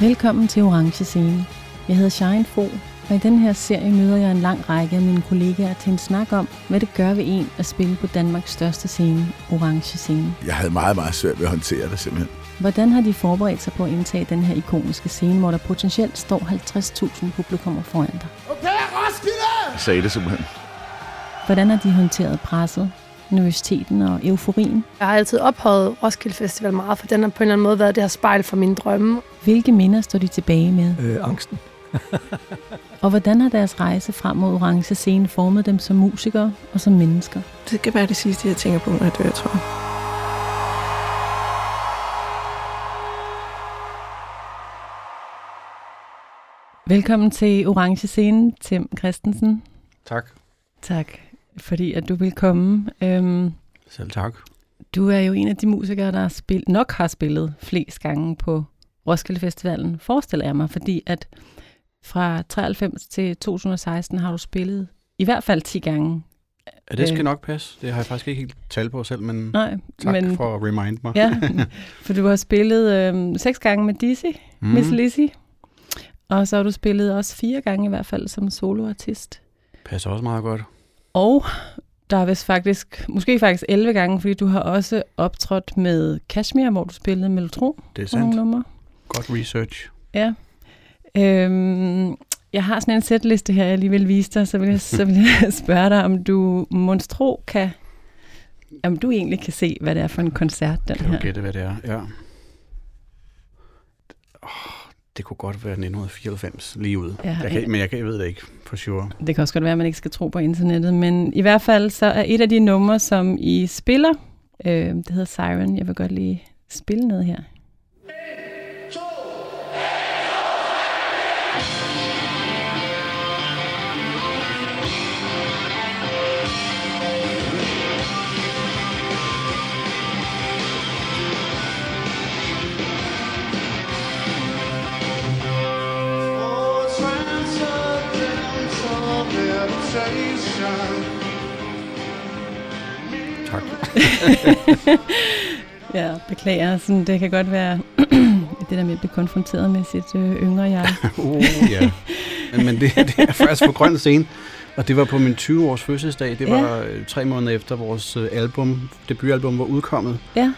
Velkommen til Orange Scene. Jeg hedder Sharin Foo, og i denne her serie møder jeg en lang række af mine kollegaer til en snak om, hvad det gør ved en at spille på Danmarks største scene, Orange Scene. Jeg havde meget, meget svært ved at håndtere det simpelthen. Hvordan har de forberedt sig på at indtage den her ikoniske scene, hvor der potentielt står 50.000 publikummer foran dig? Okay, Roskilde! Jeg sagde det simpelthen. Hvordan har de håndteret presset, nervøsiteten og euforien? Jeg har altid ophøjet Roskilde Festival meget, for den har på en eller anden måde været det her spejl for mine drømme. Hvilke minder står de tilbage med? Angsten. Og hvordan har deres rejse frem mod Orange Scene formet dem som musikere og som mennesker? Det kan være det sidste, jeg tænker på, når jeg dør, tror jeg. Velkommen til Orange Scene, Tim Christensen. Tak. Tak, fordi at du vil komme. Selv tak. Du er jo en af de musikere, der nok har spillet flest gange på Roskilde Festivalen, forestiller jeg mig, fordi at fra 93 til 2016 har du spillet i hvert fald 10 gange. Ja, det skal nok passe. Det har jeg faktisk ikke helt tal på selv, men tak for at remind mig. Ja, for du har spillet 6 gange med Dizzy Mizz Lizzy, og så har du spillet også 4 gange i hvert fald som soloartist. Passer også meget godt. Og der er vist faktisk 11 gange, fordi du har også optrådt med Kashmir, hvor du spillede Mellotron. Det er sandt. Godt research. Ja. Jeg har sådan en sætliste her, jeg lige vil vise dig, så vil jeg spørge dig, om du om du egentlig kan se, hvad det er for en koncert, den her. Kan du gætte, hvad det er? Ja. Det kunne godt være 1994 lige ude, ja, jeg ved det ikke for sure. Det kan også godt være, at man ikke skal tro på internettet, men i hvert fald så er et af de numre, som I spiller, det hedder Siren. Jeg vil godt lige spille noget her. Tak. Ja, beklager. Sådan, det kan godt være det der med at blive konfronteret med sit yngre jeg. Ja. Men det er faktisk på grøn scene. Og det var på min 20-års fødselsdag. Det var 3 måneder efter vores debutalbum var udkommet. Ja.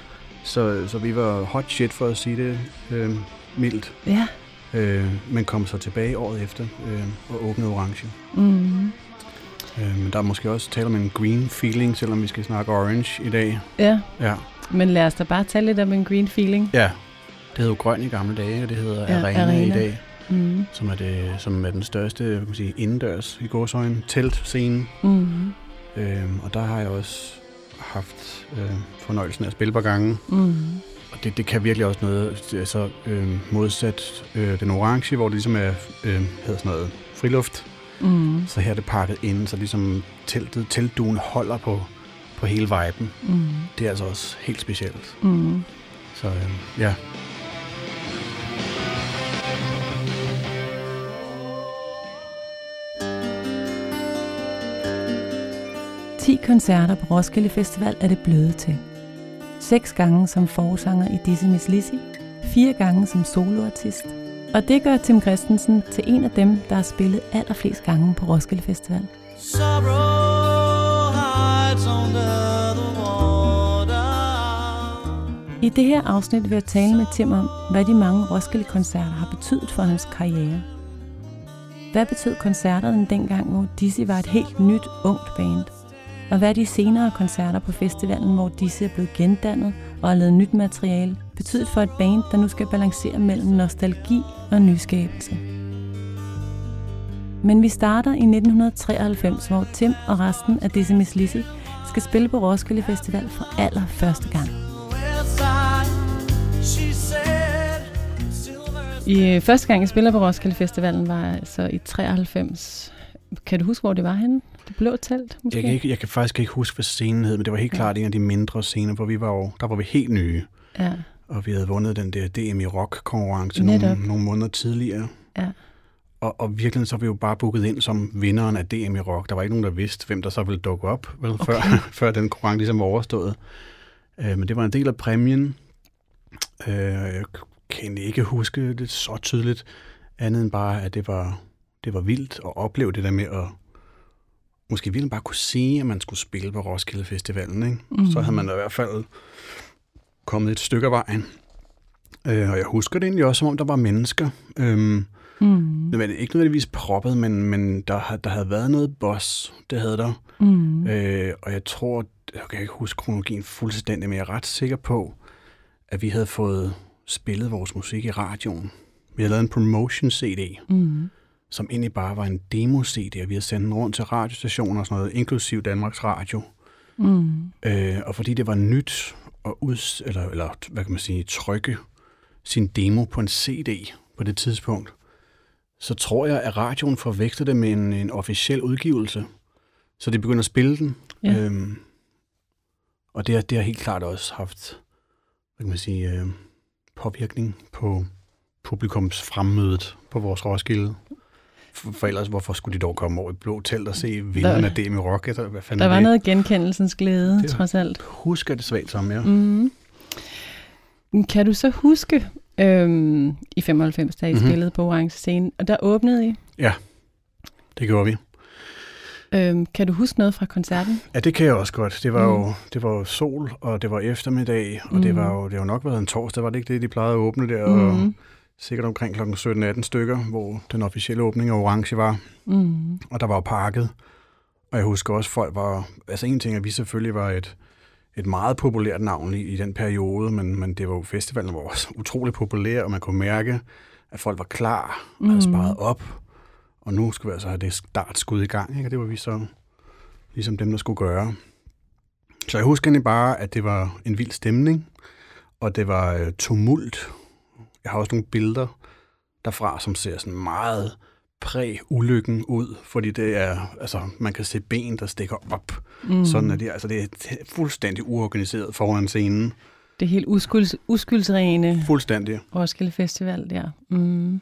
Så vi var hot shit for at sige det mildt. Ja. Men kom så tilbage året efter og åbnede Orange. Mhm. Men der er måske også tale om en green feeling, selvom vi skal snakke orange i dag. Ja. Men lad os da bare tale lidt om en green feeling. Ja, det hed jo grøn i gamle dage, og det hedder Arena i dag, som er den største indendørs i Gårdshøjn teltscene. Mm-hmm. Og der har jeg også haft fornøjelsen af at spille på gange. Mm-hmm. Og det kan virkelig også noget, altså modsat den orange, hvor det ligesom er hedder sådan noget friluft. Mm. Så her er det pakket ind, så ligesom teltduen holder på hele viben. Mm. Det er altså også helt specielt. Mm. Så ja. Ti koncerter på Roskilde Festival er det blevet til. 6 gange som forsanger i Dizzy Mizz Lizzy, 4 gange som soloartist. Og det gør Tim Christensen til en af dem, der har spillet allerflest gange på Roskilde Festival. I det her afsnit vil jeg tale med Tim om, hvad de mange Roskilde-koncerter har betydet for hans karriere. Hvad betød koncerterne dengang, hvor Dizzy var et helt nyt, ungt band? Og hvad de senere koncerter på festivalen, hvor Dizzy er blevet gendannet og har lavet nyt materiale, betydet for et band, der nu skal balancere mellem nostalgi og nyskabelse. Men vi starter i 1993, hvor Tim og resten af Dizzy Mizz Lizzy skal spille på Roskilde Festival for allerførste gang. I første gang, jeg spiller på Roskilde Festivalen, var altså i 93. Kan du huske, hvor det var henne? Det blå telt, måske? Jeg kan faktisk ikke huske, hvad scenen hed, men det var helt klart en af de mindre scener, hvor vi var der var vi helt nye. Ja. Og vi havde vundet den der DM i Rock konkurrence nogle måneder tidligere. Ja. Og virkelig så var vi jo bare booket ind som vinderen af DM i Rock. Der var ikke nogen, der vidste, hvem der så ville dukke op, før den konkurrence ligesom var overstået. Men det var en del af præmien. Jeg kan ikke huske det så tydeligt, andet end bare, at det var vildt at opleve det der med at måske ville bare kunne sige, at man skulle spille på Roskilde Festivalen, ikke? Mm. Så havde man i hvert fald kommet et stykke af vejen. Og jeg husker det egentlig også, som om der var mennesker. Det var ikke nødvendigvis proppet, men der havde været noget boss, det havde der. Mm. Og jeg tror, jeg kan ikke huske kronologien fuldstændig, men jeg er ret sikker på, at vi havde fået spillet vores musik i radioen. Vi havde lavet en promotion-CD, som egentlig bare var en demo-CD, og vi havde sendt den rundt til radiostationer og sådan noget, inklusiv Danmarks Radio. Mm. Og fordi det var nyt at trykke sin demo på en CD på det tidspunkt, så tror jeg, at radioen forvekslede det med en officiel udgivelse. Så de begyndte at spille den. Yeah. Og det har helt klart også haft, påvirkning på publikums fremmødet på vores Roskilde. For ellers, hvorfor skulle de dog komme over i blå telt og se vinderne af DM i Rock? Der var noget genkendelsens glæde, trods alt. Husker det svagt som, ja. Mm. Kan du så huske, i 95, da I spillede på Orange Scene, og der åbnede I? Ja, det gjorde vi. Kan du huske noget fra koncerten? Ja, det kan jeg også godt. Det var jo sol, og det var eftermiddag, og det var nok været en torsdag, var det ikke det, de plejede at åbne der, og sikkert omkring kl. 17-18 stykker, hvor den officielle åbning af Orange var. Mm. Og der var jo pakket. Og jeg husker også, folk var... Altså en ting, at vi selvfølgelig var et meget populært navn i den periode, men det var jo, festivalen var også utrolig populær, og man kunne mærke, at folk var klar og havde sparet op. Og nu skulle vi altså have det startskud i gang, ikke? Og det var vi så ligesom dem, der skulle gøre. Så jeg husker egentlig bare, at det var en vild stemning, og det var tumult. Jeg har også nogle billeder derfra, som ser sådan meget præ-ulykken ud, fordi det er, altså, man kan se ben, der stikker op. Mm. Sådan er det. Altså, det er fuldstændig uorganiseret foran scenen. Det er helt uskyldsrene. Fuldstændig. Roskilde Festival, der. Ja. Mm.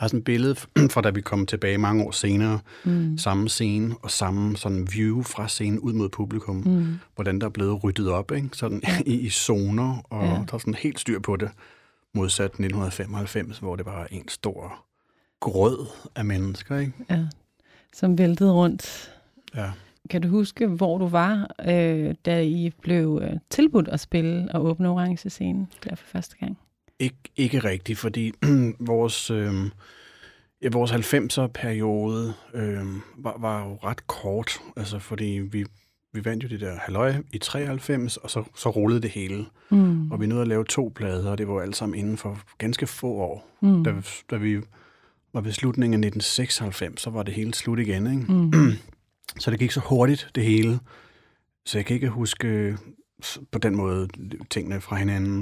Jeg har sådan et billede fra, da vi kom tilbage mange år senere. Mm. Samme scene og samme sådan view fra scenen ud mod publikum. Mm. Hvordan der er blevet ryddet op, ikke? Sådan i zoner, og der er sådan helt styr på det. Modsat 1995, hvor det var en stor grød af mennesker, ikke? Ja, som væltede rundt. Ja. Kan du huske, hvor du var, da I blev tilbudt at spille og åbne Orange Scene der for første gang? Ikke rigtigt, fordi vores 90'er-periode var jo ret kort, altså fordi vi vandt jo det der halløj i 93, og så rullede det hele. Mm. Og vi nåede at lave 2 plader, og det var alt sammen inden for ganske få år. Mm. Da vi var ved slutningen af 1996, så var det hele slut igen, ikke? Mm. Så det gik så hurtigt, det hele. Så jeg kan ikke huske på den måde tingene fra hinanden.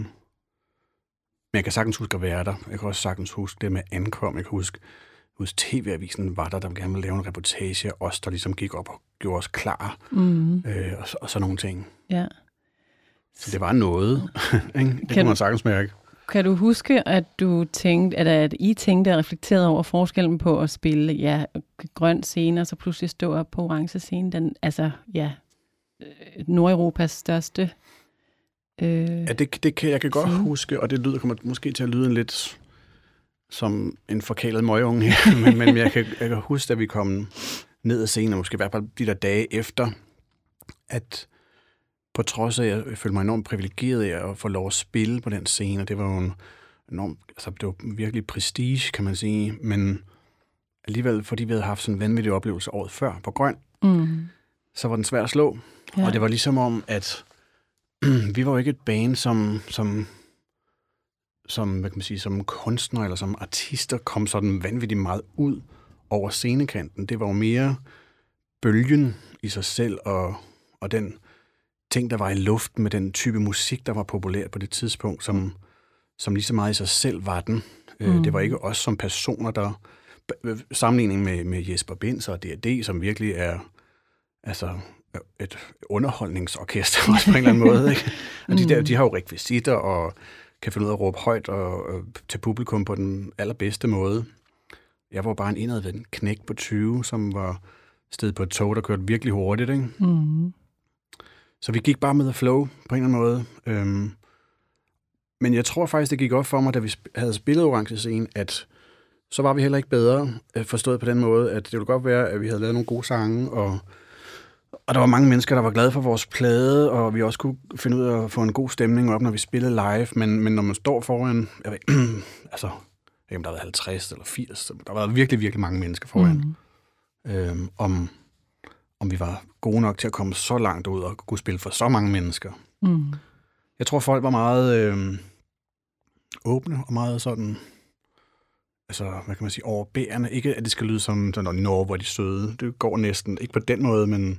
Men jeg kan sagtens huske at være der. Jeg kan også sagtens huske det med ankom. Jeg kan huske, hos TV-avisen var der gerne ville lave en reportage af os, der ligesom gik op og gjorde os klar, og sådan nogle ting. Ja. Så det var noget, ikke? Det kunne man sagtens mærke. Kan du huske, at du tænkte, at I tænkte og reflekterede over forskellen på at spille grøn scene, og så pludselig stå op på orange scene, Nordeuropas største det kan jeg godt huske, og det kommer måske til at lyde lidt som en forkælet møgeunge her, men jeg kan huske, at vi kom ned ad scenen, måske i hvert fald de der dage efter, at på trods af, at jeg følte mig enormt privilegeret af at få lov at spille på den scene, og det var jo det var virkelig prestige, kan man sige, men alligevel, fordi vi havde haft sådan en vanvittig oplevelse året før på Grøn, så var den svær at slå, og det var ligesom om, at vi var jo ikke et band, som kunstner eller som artister kom sådan vanvittigt meget ud over scenekanten. Det var jo mere bølgen i sig selv og den ting, der var i luften med den type musik, der var populær på det tidspunkt, som lige så meget i sig selv var den. Det var ikke os som personer, der... Sammenligning med Jesper Binzer og D&D, som virkelig er... Altså, et underholdningsorkester også på en eller anden måde, ikke? Og de har jo rekvisitter og kan finde ud af at råbe højt og til publikum på den allerbedste måde. Jeg var bare en indadvendt knægt på 20, som var stedet på et tog, der kørte virkelig hurtigt, ikke? Mm. Så vi gik bare med at flow på en eller anden måde. Men jeg tror faktisk, det gik op for mig, da vi havde spillet Orange Scene, at så var vi heller ikke bedre forstået på den måde, at det ville godt være, at vi havde lavet nogle gode sange, og der var mange mennesker, der var glade for vores plade, og vi også kunne finde ud af at få en god stemning op, når vi spillede live, men når man står foran, jeg ved, altså, om der var 50 eller 80, der var virkelig, virkelig mange mennesker foran, om vi var gode nok til at komme så langt ud og kunne spille for så mange mennesker. Mm. Jeg tror, folk var meget åbne og meget sådan, altså, hvad kan man sige, overbærende. Ikke, at det skal lyde som, når Norge, hvor de søde. Det går næsten ikke på den måde, men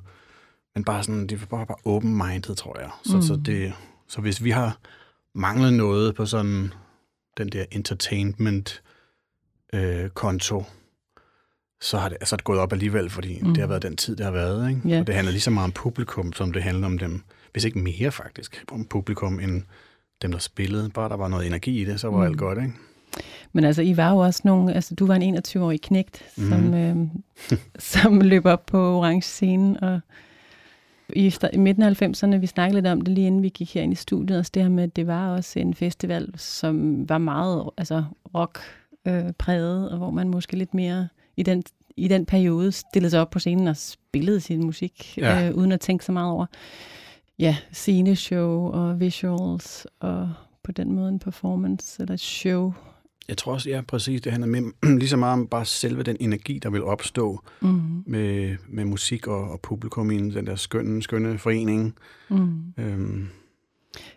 bare sådan, de var bare open-minded, tror jeg. Så hvis vi har manglet noget på sådan den der entertainment-konto, så har det altså gået op alligevel, fordi det har været den tid, det har været. Ikke? Yeah. Og det handler lige så meget om publikum, som det handler om dem. Hvis ikke mere faktisk om publikum, end dem, der spillede. Bare der var noget energi i det, så var alt godt, ikke? Men altså, I var jo også nogle... Altså, du var en 21-årig knægt, som løb op på Orange Scene, og i midten af 90'erne, vi snakkede lidt om det lige inden vi gik herind i studiet, og det her med, at det var også en festival, som var meget altså, rock-præget, og hvor man måske lidt mere i den periode stillede sig op på scenen og spillede sin musik, uden at tænke så meget over sceneshow og visuals, og på den måde en performance eller et show. Jeg tror også, præcis, det handler med lige så meget om bare selve den energi, der vil opstå med musik og publikum i den der skønne forening. Mm.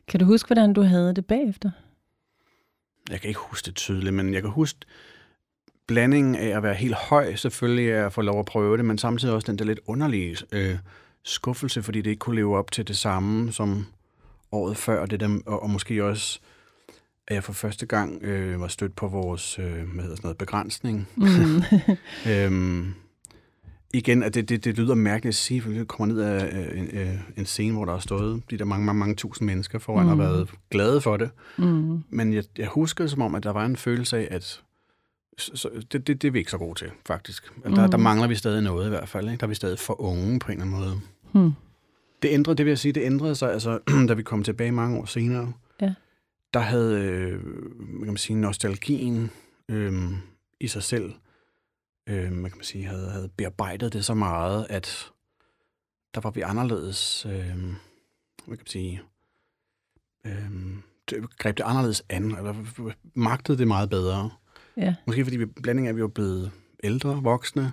Kan du huske, hvordan du havde det bagefter? Jeg kan ikke huske det tydeligt, men jeg kan huske blandingen af at være helt høj, selvfølgelig at få lov at prøve det, men samtidig også den der lidt underlige skuffelse, fordi det ikke kunne leve op til det samme som året før, og måske også at jeg for første gang var stødt på vores begrænsning. Mm. Igen, at det lyder mærkeligt at sige, for vi kommer ned af en scene, hvor der har stået de der mange tusind mennesker foran og været glade for det. Mm. Men jeg husker som om, at der var en følelse af, at så det er vi ikke så gode til, faktisk. Der mangler vi stadig noget i hvert fald. Ikke? Der er vi stadig for unge på en eller anden måde. Mm. Det ændrede sig, altså, da vi kom tilbage mange år senere. Ja. Der havde, kan man sige, nostalgien i sig selv, kan man sige, havde bearbejdet det så meget, at der var vi anderledes, kan man sige, greb det anderledes an, eller magtede det meget bedre. Ja. Måske fordi blandingen af, at vi var blevet ældre, voksne,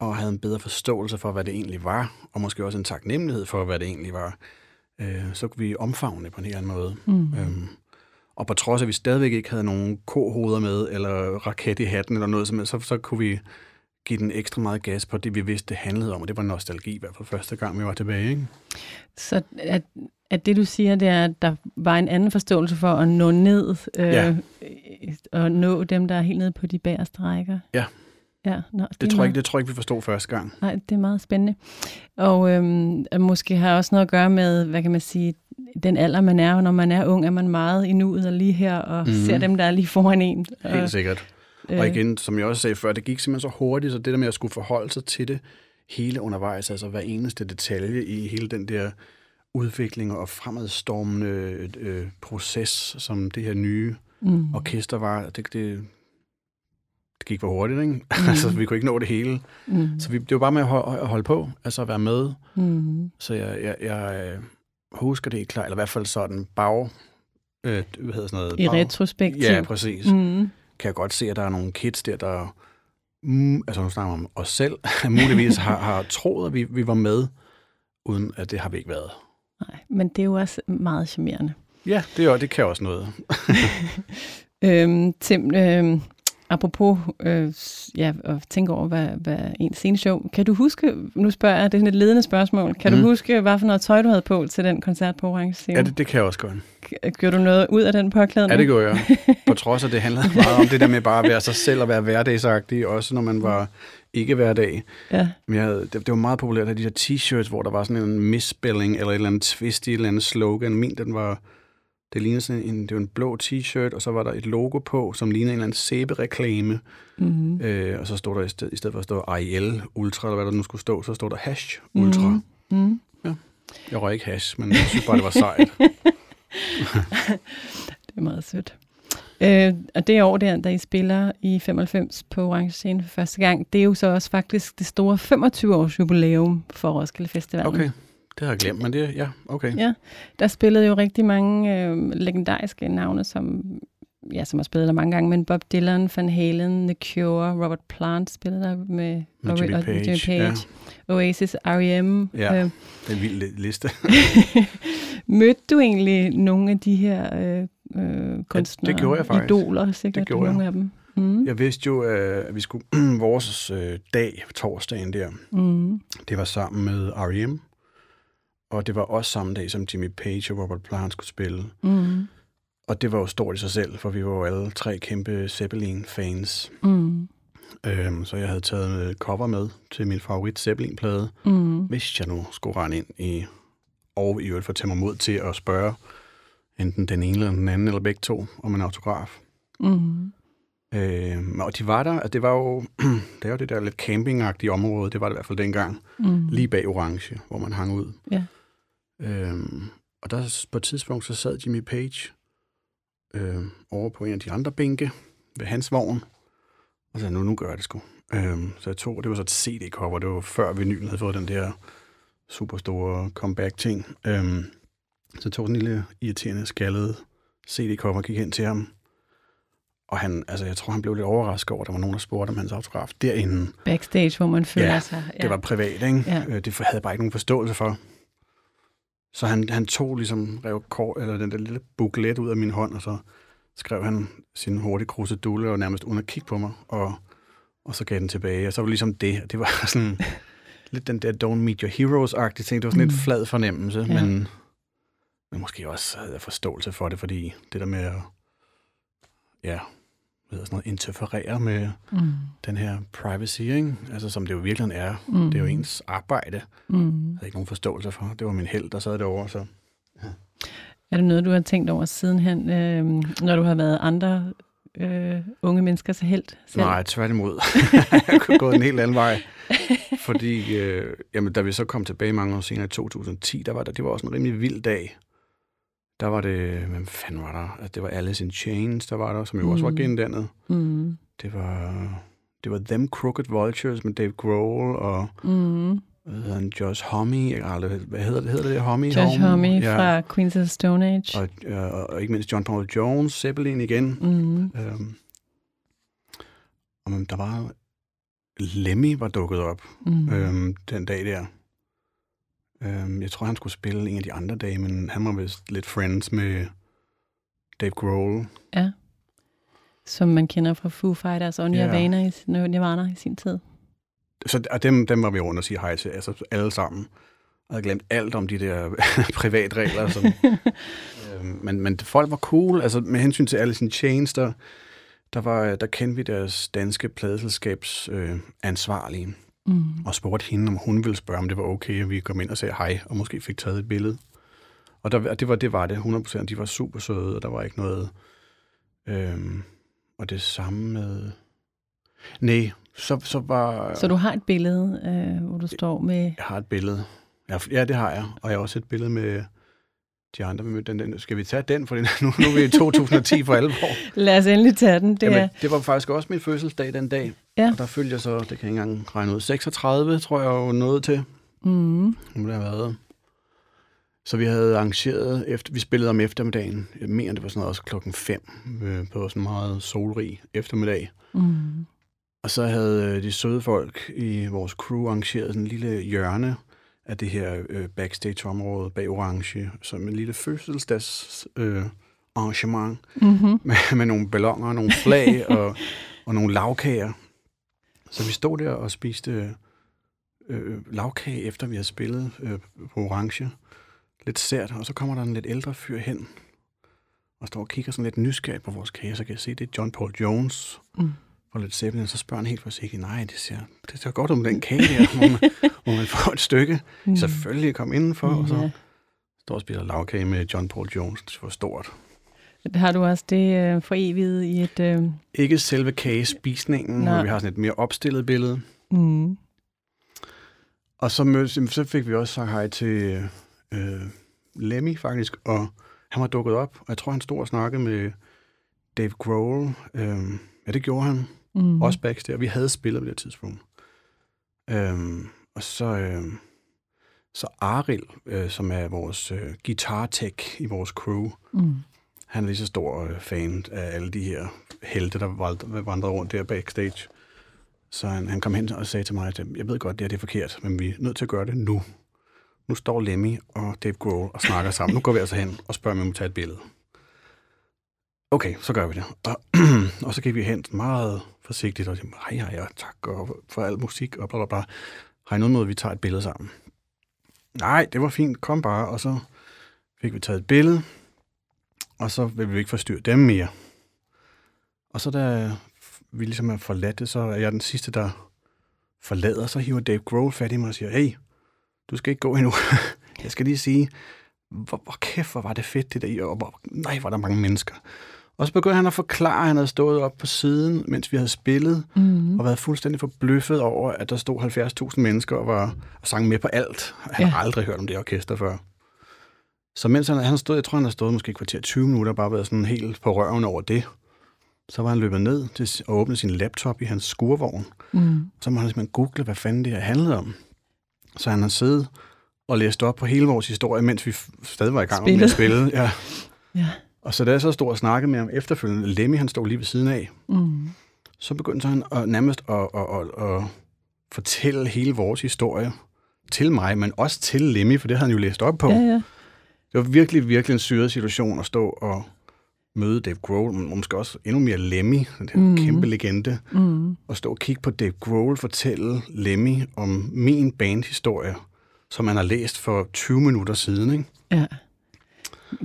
og havde en bedre forståelse for, hvad det egentlig var, og måske også en taknemmelighed for, hvad det egentlig var, så kunne vi omfavne det på en helt anden måde. Mm. Og på trods af, at vi stadigvæk ikke havde nogen kohoveder med, eller raket i hatten, eller noget som helst, så kunne vi give den ekstra meget gas på det, vi vidste, det handlede om, og det var nostalgi, i hvert fald første gang, vi var tilbage. Ikke? Så at det, du siger, det er, at der var en anden forståelse for at nå ned, og nå dem, der er helt nede på de bagerste rækker. Ja. Ja, det tror jeg ikke, vi forstod første gang. Nej, det er meget spændende. Og måske har også noget at gøre med, hvad kan man sige, den alder, man er, og når man er ung, er man meget i nuet og lige her, og ser dem, der er lige foran en. Og, helt sikkert. Og igen, som jeg også sagde før, det gik simpelthen så hurtigt, så det der med at skulle forholde sig til det hele undervejs, altså hver eneste detalje i hele den der udvikling og fremadstormende proces, som det her nye orkester var, det gik for hurtigt, ikke? Altså, vi kunne ikke nå det hele. Mm. Så det var bare med at holde på, altså at være med. Mm. Så jeg husker det ikke klart, eller i hvert fald sådan retrospektiv. Ja, præcis. Mm. Kan jeg godt se, at der er nogle kids der altså nu snakker om os selv, muligvis har troet, at vi var med, uden at det har vi ikke været. Nej, men det er jo også meget charmerende. Ja, det kan også noget. Tim, apropos at tænke over, hvad en sceneshow. Kan du huske, nu spørger jeg, det er sådan et ledende spørgsmål, kan du huske, hvad for noget tøj, du havde på til den koncert på Orange Scene? Ja, det kan jeg også godt. Gjorde du noget ud af den påklædning? Ja, det gjorde jeg. På trods af, det handlede meget om det der med bare at være sig selv og være hverdagsagtig, også når man var ikke hverdag. Ja. Det var meget populært af de der t-shirts, hvor der var sådan en misspelling, eller et eller andet twisty, et eller andet slogan. Det lignede sådan en blå t-shirt, og så var der et logo på, som lignede en eller anden sæbereklame. Mm-hmm. Og så stod der i stedet for at stå R.E.M. Ultra, eller hvad der nu skulle stå, så stod der Hash Ultra. Mm-hmm. Ja. Jeg røg ikke hash, men jeg synes bare, det var sejt. Det er meget sødt. Og det år der, da I spiller i 95 på Orange Scene for første gang, det er jo så også faktisk det store 25-års jubilæum for Roskilde Festival. Okay, det har jeg glemt, men det ja, okay. Ja, der spillede jo rigtig mange legendariske navne, som har spillet der mange gange, men Bob Dylan, Van Halen, The Cure, Robert Plant spillede der med Jimmy Page. Ja. Oasis, R.E.M. Ja, det er en vild liste. Mødte du egentlig nogle af de her kunstnere? Ja, det gjorde jeg faktisk. Idoler, sikkert, nogle af dem. Mm. Jeg vidste jo, at vi skulle vores dag, torsdagen der, det var sammen med R.E.M., og det var også samme dag, som Jimmy Page og Robert Plant skulle spille. Mm. Og det var jo stort i sig selv, for vi var jo alle tre kæmpe Zeppelin-fans. Mm. Så jeg havde taget cover med til min favorit Zeppelin-plade, hvis jeg nu skulle rende ind i, og i øvrigt for at tage mig mod til at spørge enten den ene eller den anden, eller begge to, om en autograf. Mm. Og de var der, og det var jo det, var det der lidt campingagtige område, det var det i hvert fald dengang, lige bag Orange, hvor man hang ud. Yeah. Og der på et tidspunkt, så sad Jimmy Page over på en af de andre bænke ved hans vogn, og så sagde, nu gør jeg det sgu. Så jeg tog, det var så et CD-cover, det var før vinylen havde fået den der super store comeback-ting. Så tog den lille irriterende skaldede CD-cover og gik hen til ham, og han, altså jeg tror, han blev lidt overrasket over, at der var nogen, der spurgte om hans autograf derinde. Backstage, hvor man føler sig. Ja, det var privat, ikke? Ja. Det havde jeg bare ikke nogen forståelse for. Så han tog ligesom den der lille buklet ud af min hånd, og så skrev han sin hurtige krusedulle, og nærmest uden at kigge på mig, og så gav den tilbage. Og så var det ligesom det. Det var sådan lidt den der Don't Meet Your Heroes-agtige ting. Det var sådan lidt flad fornemmelse, ja. men måske også havde jeg forståelse for det, fordi det der med at sådan noget, interferere med den her privacy, ikke? Altså, som det jo virkelig er. Det er jo ens arbejde. Jeg havde ikke nogen forståelse for. Det var min held, der sad derovre. Så. Ja. Er det noget, du har tænkt over sidenhen, når du har været andre unge menneskers held? Nej, tværtimod. Jeg kunne gå en helt anden vej. Fordi, da vi så kom tilbage mange år senere i 2010, det var også en rimelig vild dag. Der var det, hvem fanden var der? Altså, det var Alice in Chains, der var der, som jo også var gendannet. Mm. Det var Them Crooked Vultures med Dave Grohl og Josh Homme. Hvad hedder det? Homme? Josh Homme fra Queens of Stone Age. Og ikke mindst John Paul Jones, Zeppelin igen. Mm. Der var Lemmy var dukket op den dag der. Jeg tror, han skulle spille en af de andre dage, men han var vist lidt friends med Dave Grohl. Ja, som man kender fra Foo Fighters og Nirvana i sin tid. Så, og dem var vi rundt og sige hej til, altså alle sammen. Jeg havde glemt alt om de der privatregler. Som, men folk var cool. Altså, med hensyn til Alice in Chains, der kendte vi deres danske pladeselskabs ansvarlige. Og spurgte hende, om hun ville spørge, om det var okay, at vi kom ind og sagde hej, og måske fik taget et billede. Og det var det 100%. De var super søde, og der var ikke noget. Og det samme med... Nej, så var... Så du har et billede, hvor du står med... Jeg har et billede. Ja, det har jeg. Og jeg har også et billede med... De andre vil møde den. Skal vi tage den? For nu er vi i 2010 for alvor. Lad os endelig tage den. Det var faktisk også min fødselsdag den dag. Ja. Og der følte jeg så, det kan jeg ikke engang regne ud, 36, tror jeg jo noget til. Nu det har været. Så vi havde arrangeret, vi spillede om eftermiddagen. Jeg mener, det var sådan noget, også 5:00 på sådan en meget solrig eftermiddag. Og så havde de søde folk i vores crew arrangeret sådan en lille hjørne af det her backstage-område bag Orange, som en lille fødselsdags arrangement med nogle balloner, nogle flag og nogle lavkager. Så vi stod der og spiste lavkage, efter vi havde spillet på Orange. Lidt sært, og så kommer der en lidt ældre fyr hen, og står og kigger sådan lidt nysgerrig på vores kage, så kan jeg se, det er John Paul Jones. Og lidt Zeppelin, så spørger han helt forsigtigt, nej, det ser godt om den kage der, hvor man får et stykke. Selvfølgelig kom indenfor, og så står og spiller lavkage med John Paul Jones. Det var stort. Har du også det foreviget i et... Ikke selve kagespisningen, men vi har sådan et mere opstillet billede. Og så fik vi også sagt hej til Lemmy, faktisk, og Han var dukket op, og jeg tror, han stod og snakkede med Dave Grohl. Ja, det gjorde han. Mm. Også backstage. Vi havde spillet på det tidspunkt. Og så... Så Arild, som er vores guitar-tech i vores crew, han er lige så stor fan af alle de her helte, der vandrede rundt der backstage. Så han kom hen og sagde til mig, at jeg ved godt, det her det er forkert, men vi er nødt til at gøre det nu. Nu står Lemmy og Dave Grohl og snakker sammen. Nu går vi altså hen og spørger, om vi må tage et billede. Okay, så gør vi det. Og så gik vi hen meget forsigtigt og sagde, hej, tak for al musik og bla bla bla. Har I noget måde, vi tager et billede sammen? Nej, det var fint. Kom bare. Og så fik vi taget et billede, og så ville vi ikke forstyrre dem mere. Og så da vi ligesom er forladt det, så er jeg den sidste, der forlader. Så hiver Dave Grohl fat i mig og siger, hey, du skal ikke gå endnu. Jeg skal lige sige, hvor kæft, hvor var det fedt det der, og nej, hvor der mange mennesker. Og så begyndte han at forklare, at han havde stået op på siden, mens vi havde spillet, og været fuldstændig forbløffet over, at der stod 70.000 mennesker og sang med på alt. Han har aldrig hørt om det orkester før. Så mens han stod, jeg tror, han havde stået måske kvarter 20 minutter, bare været sådan helt på røven over det, så var han løbet ned til at åbne sin laptop i hans skurvogn. Så må han simpelthen google, hvad fanden det her handlede om. Så han har siddet og læst op på hele vores historie, mens vi stadig var i gang med at spille. Ja. Og så da jeg så stod og snakkede med ham efterfølgende, Lemmy, han stod lige ved siden af, så begyndte han nærmest at fortælle hele vores historie til mig, men også til Lemmy, for det havde han jo læst op på. Ja. Det var virkelig, virkelig en syret situation at stå og møde Dave Grohl, men måske også endnu mere Lemmy, den her kæmpe legende, og stå og kigge på Dave Grohl fortælle Lemmy om min bandhistorie, som han har læst for 20 minutter siden, ikke? Ja.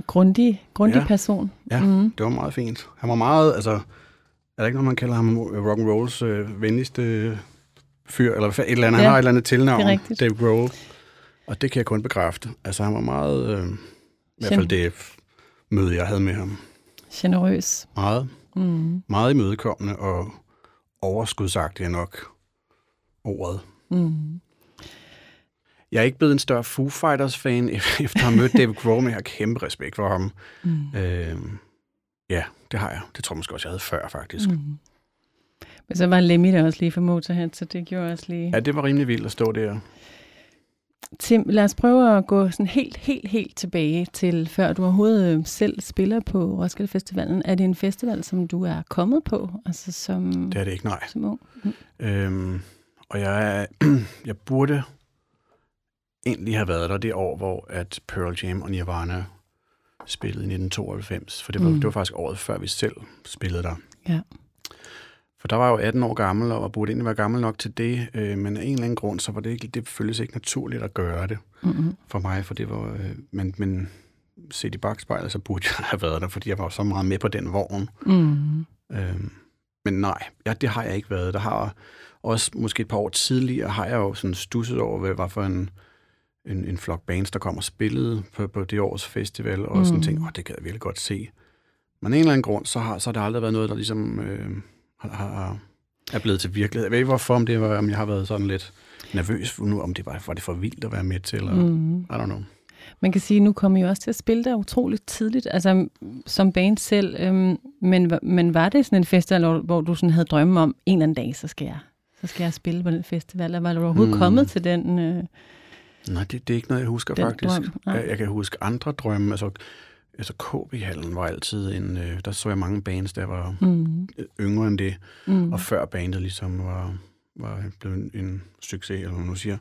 Grundig person. Ja, det var meget fint. Han var meget, altså, er der ikke noget, man kalder ham rock'n'rolls venligste fyr, eller et eller andet, han har et eller andet tilnavn, Dave Grohl, og det kan jeg kun bekræfte. Altså, han var meget, i hvert fald det møde, jeg havde med ham. Generøs. Meget. Meget imødekommende og overskudsagtig nok ordet. Jeg er ikke blevet en større Foo Fighters-fan, efter at have mødt David Grohl, men jeg har kæmpe respekt for ham. Ja, det har jeg. Det tror jeg måske også, jeg havde før, faktisk. Men så var Lemmy der også lige for Motorhead, så det gjorde også lige... Ja, det var rimelig vildt at stå der. Tim, lad os prøve at gå sådan helt tilbage til, før du overhovedet selv spiller på Roskilde Festivalen. Er det en festival, som du er kommet på? Altså som, det er det ikke, nej. Som ung? Og jeg burde... egentlig har været der det år, hvor at Pearl Jam og Nirvana spillede i 1992, for det var faktisk året før, vi selv spillede der. Ja. For der var jo 18 år gammel, og burde egentlig være gammel nok til det, men af en eller anden grund, så var det ikke, det føltes ikke naturligt at gøre det for mig, for det var, men set i bagspejlet, så burde jeg have været der, fordi jeg var så meget med på den vogn. Men nej, det har jeg ikke været. Der har også måske et par år tidligere, har jeg jo sådan stusset over, hvad var for en flok bands, der kom og spillede på det års festival, og sådan ting, det kan jeg virkelig godt se. Men af en eller anden grund, så har der aldrig været noget, der ligesom er blevet til virkelighed. Jeg ved ikke, hvorfor om jeg har været sådan lidt nervøs nu, om det var det for vildt at være med til, eller I don't know. Man kan sige, at nu kommer I også til at spille der utroligt tidligt, altså som band selv, men var det sådan en festival, hvor du sådan havde drømme om, en eller anden dag, så skal jeg spille på den festival, eller var du overhovedet kommet til den... Nej, det er ikke noget, jeg husker den faktisk. Jeg kan huske andre drømme. Altså KB-hallen var altid en... der så jeg mange bands, der var yngre end det. Og før bandet ligesom var blevet en succes, eller hvad man nu siger.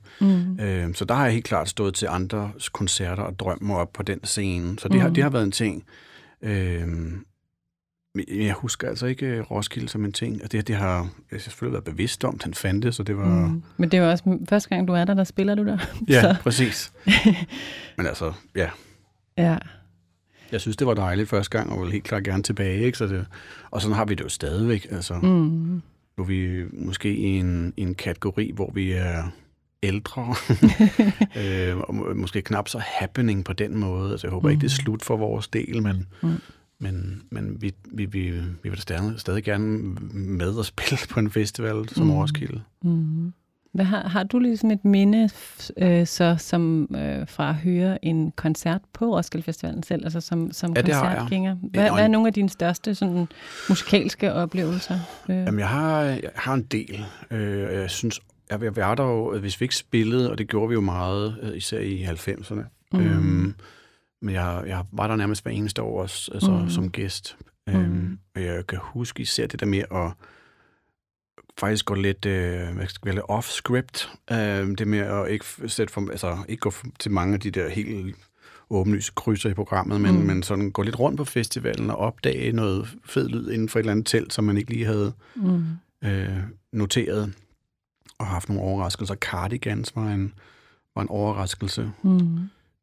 Så der har jeg helt klart stået til andre koncerter og drømmer op på den scene. Så det har været en ting. Jeg husker altså ikke Roskilde som en ting. Altså det har jeg selvfølgelig været bevidst om, at han fandt det, så det var... Men det var også første gang, du er der spiller du der. Ja, præcis. Men altså, ja. Ja. Jeg synes, det var dejligt første gang, og ville helt klart gerne tilbage, ikke? Så det... Og sådan har vi det jo stadigvæk, altså. Nu er vi måske i en kategori, hvor vi er ældre, og måske knap så happening på den måde. Altså jeg håber ikke, det er slut for vores del, men... Men vi vil stadig gerne med at spille på en festival som Roskilde. Hvad har du ligesom et minde fra at høre en koncert på Roskilde Festivalen selv, altså som koncertgænger? Hvad er nogle af dine største sådan, musikalske oplevelser? Jamen, jeg har en del. Jeg synes, jeg var der jo, hvis vi ikke spillede, og det gjorde vi jo meget, især i 90'erne. Mm. Men jeg var der nærmest hver eneste år også, altså, som gæst. Og jeg kan huske især det der med at faktisk gå lidt off-script. Det med at ikke gå til mange af de der helt åbenlyse krydser i programmet, men sådan gå lidt rundt på festivalen og opdage noget fed lyd inden for et eller andet telt, som man ikke lige havde noteret. Og haft nogle overraskelser. Cardigans var en overraskelse. Mm.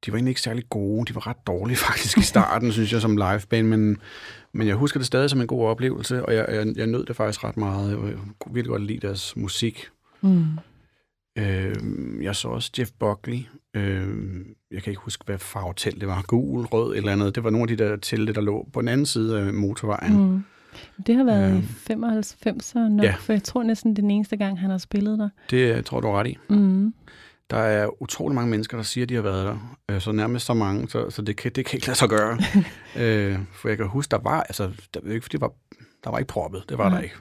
De var egentlig ikke særlig gode. De var ret dårlige faktisk i starten, synes jeg, som liveband, men jeg husker det stadig som en god oplevelse, og jeg nød det faktisk ret meget. Jeg kunne virkelig godt lide deres musik. Mm. Jeg så også Jeff Buckley. Jeg kan ikke huske, hvad farvetelt det var. Gul, rød eller andet. Det var nogle af de der telte, der lå på den anden side af motorvejen. Mm. Det har været i 95'er nok, for jeg tror næsten den eneste gang, han har spillet der. Det tror du er ret i. Mm. Der er utrolig mange mennesker, der siger, at de har været der. Så nærmest så mange, så det kan ikke lade sig gøre. For jeg kan huske, der var ikke proppet. Det var der ikke.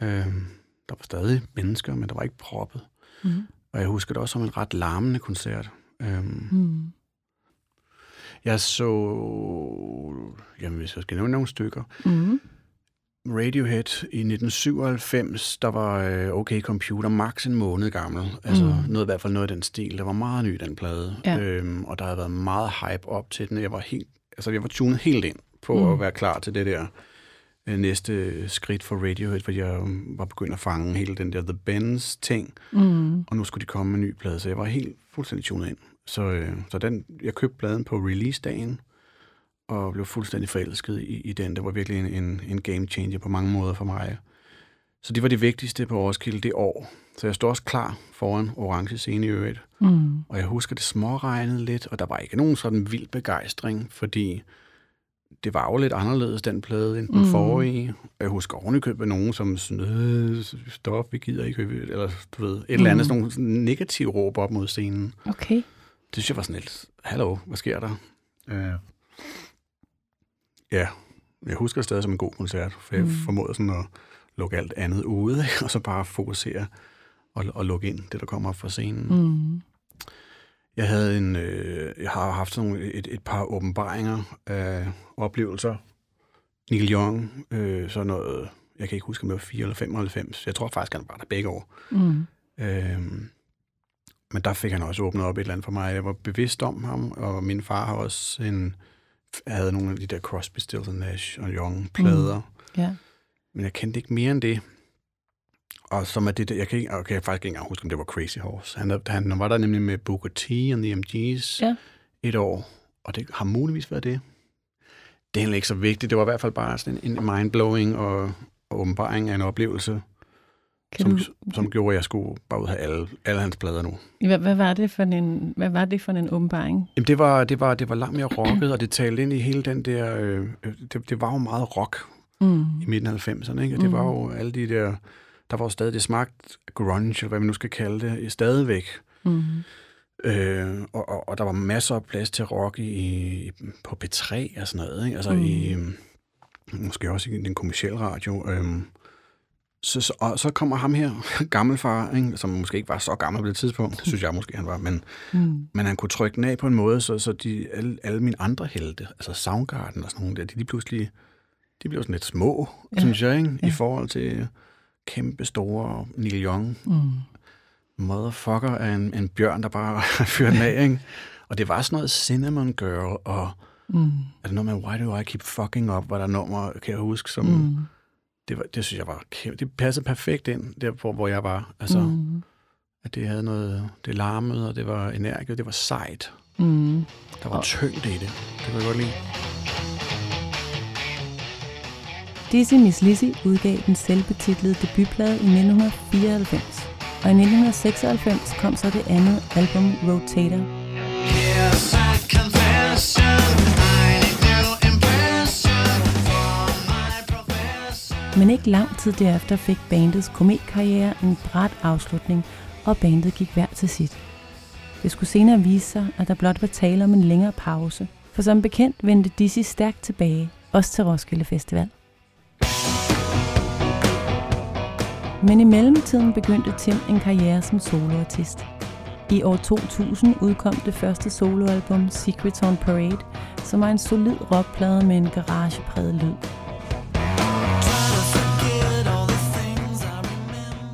Der var stadig mennesker, men der var ikke proppet. Mm. Og jeg husker det også som en ret larmende koncert. Jeg så... Jamen, hvis jeg skal nævne nogle stykker. Mm. Radiohead i 1997, der var okay computer, max en måned gammel. Altså noget af den stil. Der var meget ny, den plade. Ja. Og der havde været meget hype op til den. Jeg var tunet helt ind på at være klar til det der næste skridt for Radiohead, fordi jeg var begyndt at fange hele den der The Bends-ting. Mm. Og nu skulle de komme med en ny plade, så jeg var helt fuldstændig tunet ind. Så jeg købte pladen på release-dagen, og blev fuldstændig forelsket i den. Det var virkelig en game changer på mange måder for mig. Så det var det vigtigste på Roskilde det år. Så jeg stod også klar foran Orange Scene i øvrigt. Mm. Og jeg husker, det småregnede lidt, og der var ikke nogen sådan vild begejstring, fordi det var jo lidt anderledes, den plade, end den forrige. Og jeg husker ovenikøbet nogen, som sådan, stop, vi gider ikke, eller du ved, et eller andet sådan nogle negative råb op mod scenen. Okay. Det synes jeg var sådan lidt, hallo, hvad sker der? Ja, jeg husker stadig som en god koncert, for jeg formåede sådan at lukke alt andet ude, og så bare fokusere og lukke ind det, der kommer op fra scenen. Mm. Jeg har haft sådan et par åbenbaringer af oplevelser. Neil Young, sådan noget, jeg kan ikke huske, om det var 4 eller 95. Jeg tror faktisk, han var der begge år. Mm. Men der fik han også åbnet op et eller andet for mig. Jeg var bevidst om ham, og min far har også havde nogle af de der Crosby, Stills & Nash og Young-plader. Yeah. Men jeg kendte ikke mere end det. Og som er det der, jeg kan faktisk ikke engang huske, om det var Crazy Horse. Han var der nemlig med Booker T og The MGs et år, og det har muligvis været det. Det er heller ikke så vigtigt. Det var i hvert fald bare sådan en mind-blowing og åbenbaring af en oplevelse, som gjorde, at jeg skulle bare ud have alle hans plader nu. Hvad var det for en åbenbaring? Jamen, det var langt mere rocket, og det talte ind i hele den der... det var jo meget rock i midten af 90'erne, ikke? Og det var jo alle de der... Der var jo stadig det smagt grunge, eller hvad man nu skal kalde det, stadigvæk. Mm. Og der var masser af plads til rock på P3 og sådan noget, ikke? Altså måske også i den kommercielle radio... Så kommer ham her, gammelfar, ikke, som måske ikke var så gammel på det tidspunkt, synes jeg måske, han var, men han kunne trykke den af på en måde, så alle mine andre helte, altså Soundgarden og sådan nogle der, de blev sådan lidt små, synes jeg, ikke, i forhold til kæmpe store Neil Young. Motherfucker af en bjørn, der bare fyrte den af, ikke? Og det var sådan noget Cinnamon Girl, og er der noget med Why Do I Keep Fucking Up, var der nummer, kan jeg huske, som... Det synes jeg var kæmpe. Det passede perfekt ind, der hvor jeg var. Altså, at det havde noget... Det larmede, og det var energisk, det var sejt. Mm. Der var tyngde i det. Det kan jeg godt lide. Dizzy Mizz Lizzy udgav den selvbetitlede debutplade i 1994. Og i 1996 kom så det andet album, Rotator. Yes, I confess. Men ikke lang tid derefter fik bandets kometkarriere en brat afslutning, og bandet gik hver til sit. Det skulle senere vise sig, at der blot var tale om en længere pause, for som bekendt vendte Dizzy stærkt tilbage, også til Roskilde Festival. Men i mellemtiden begyndte Tim en karriere som soloartist. I år 2000 udkom det første soloalbum Secrets on Parade, som var en solid rockplade med en garagepræget lyd.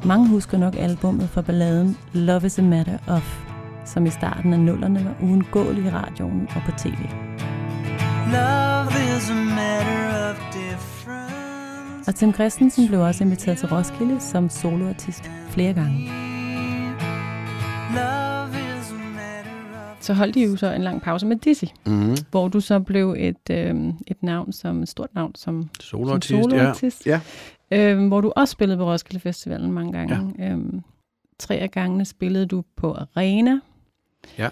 Mange husker nok albummet fra balladen Love is a Matter of, som i starten af 00'erne var uundgåelig i radioen og på tv. Og Tim Christensen blev også inviteret til Roskilde som soloartist flere gange. Så holdt de jo så en lang pause med Dizzy, hvor du så blev et navn som et stort navn som soloartist. Ja. Hvor du også spillede på Roskilde Festivalen mange gange. Ja. Tre af gangene spillede du på Arena. Ja.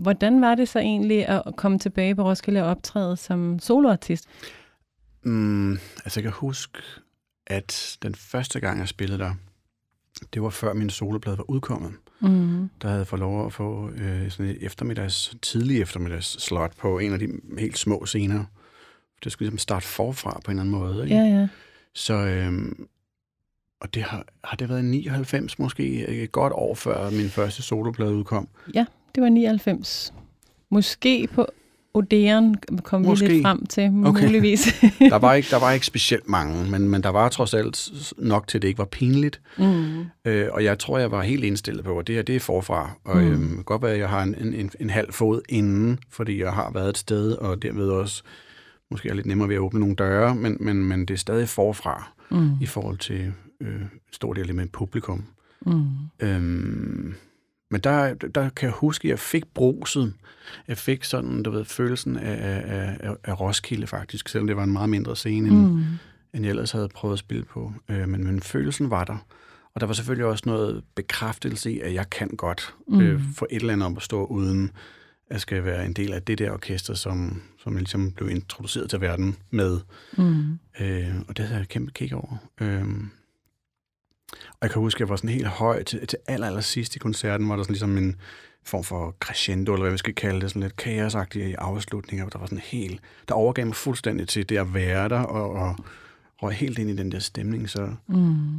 Hvordan var det så egentlig at komme tilbage på Roskilde og optræde som soloartist? Jeg kan huske, at den første gang, jeg spillede der, det var før min soloplade var udkommet. Der havde jeg fået lov at få sådan et tidlig eftermiddags slot på en af de helt små scener. Det skulle ligesom starte forfra på en eller anden måde. Ikke? Ja. Så, og det har det været 99 måske, et godt år før min første soloplade udkom. Ja, det var 99. Måske på Odeon kom måske. Vi lidt frem til, muligvis. Okay. Der var ikke specielt mange, men der var trods alt nok til, det ikke var pinligt. Og jeg tror, jeg var helt indstillet på, at det her, det er forfra. Og godt være, at jeg har en halv fod inden, fordi jeg har været et sted, og derved også måske er lidt nemmere ved at åbne nogle døre, men det er stadig forfra i forhold til stor del med publikum. Men der kan jeg huske, at jeg fik bruset. Jeg fik sådan, følelsen af Roskilde faktisk, selvom det var en meget mindre scene, end jeg ellers havde prøvet at spille på. Men følelsen var der. Og der var selvfølgelig også noget bekræftelse i, at jeg kan godt få et eller andet om at stå uden. Jeg skal være en del af det der orkester, som jeg ligesom blev introduceret til verden med. Og det havde jeg kæmpe kick over. Og jeg kan huske, at jeg var sådan helt høj til allersidst i koncerten, var der sådan ligesom en form for crescendo, eller hvad vi skal kalde det, sådan lidt kaosagtige afslutninger, der var sådan helt, der overgav mig fuldstændig til det at være der, og røg helt ind i den der stemning.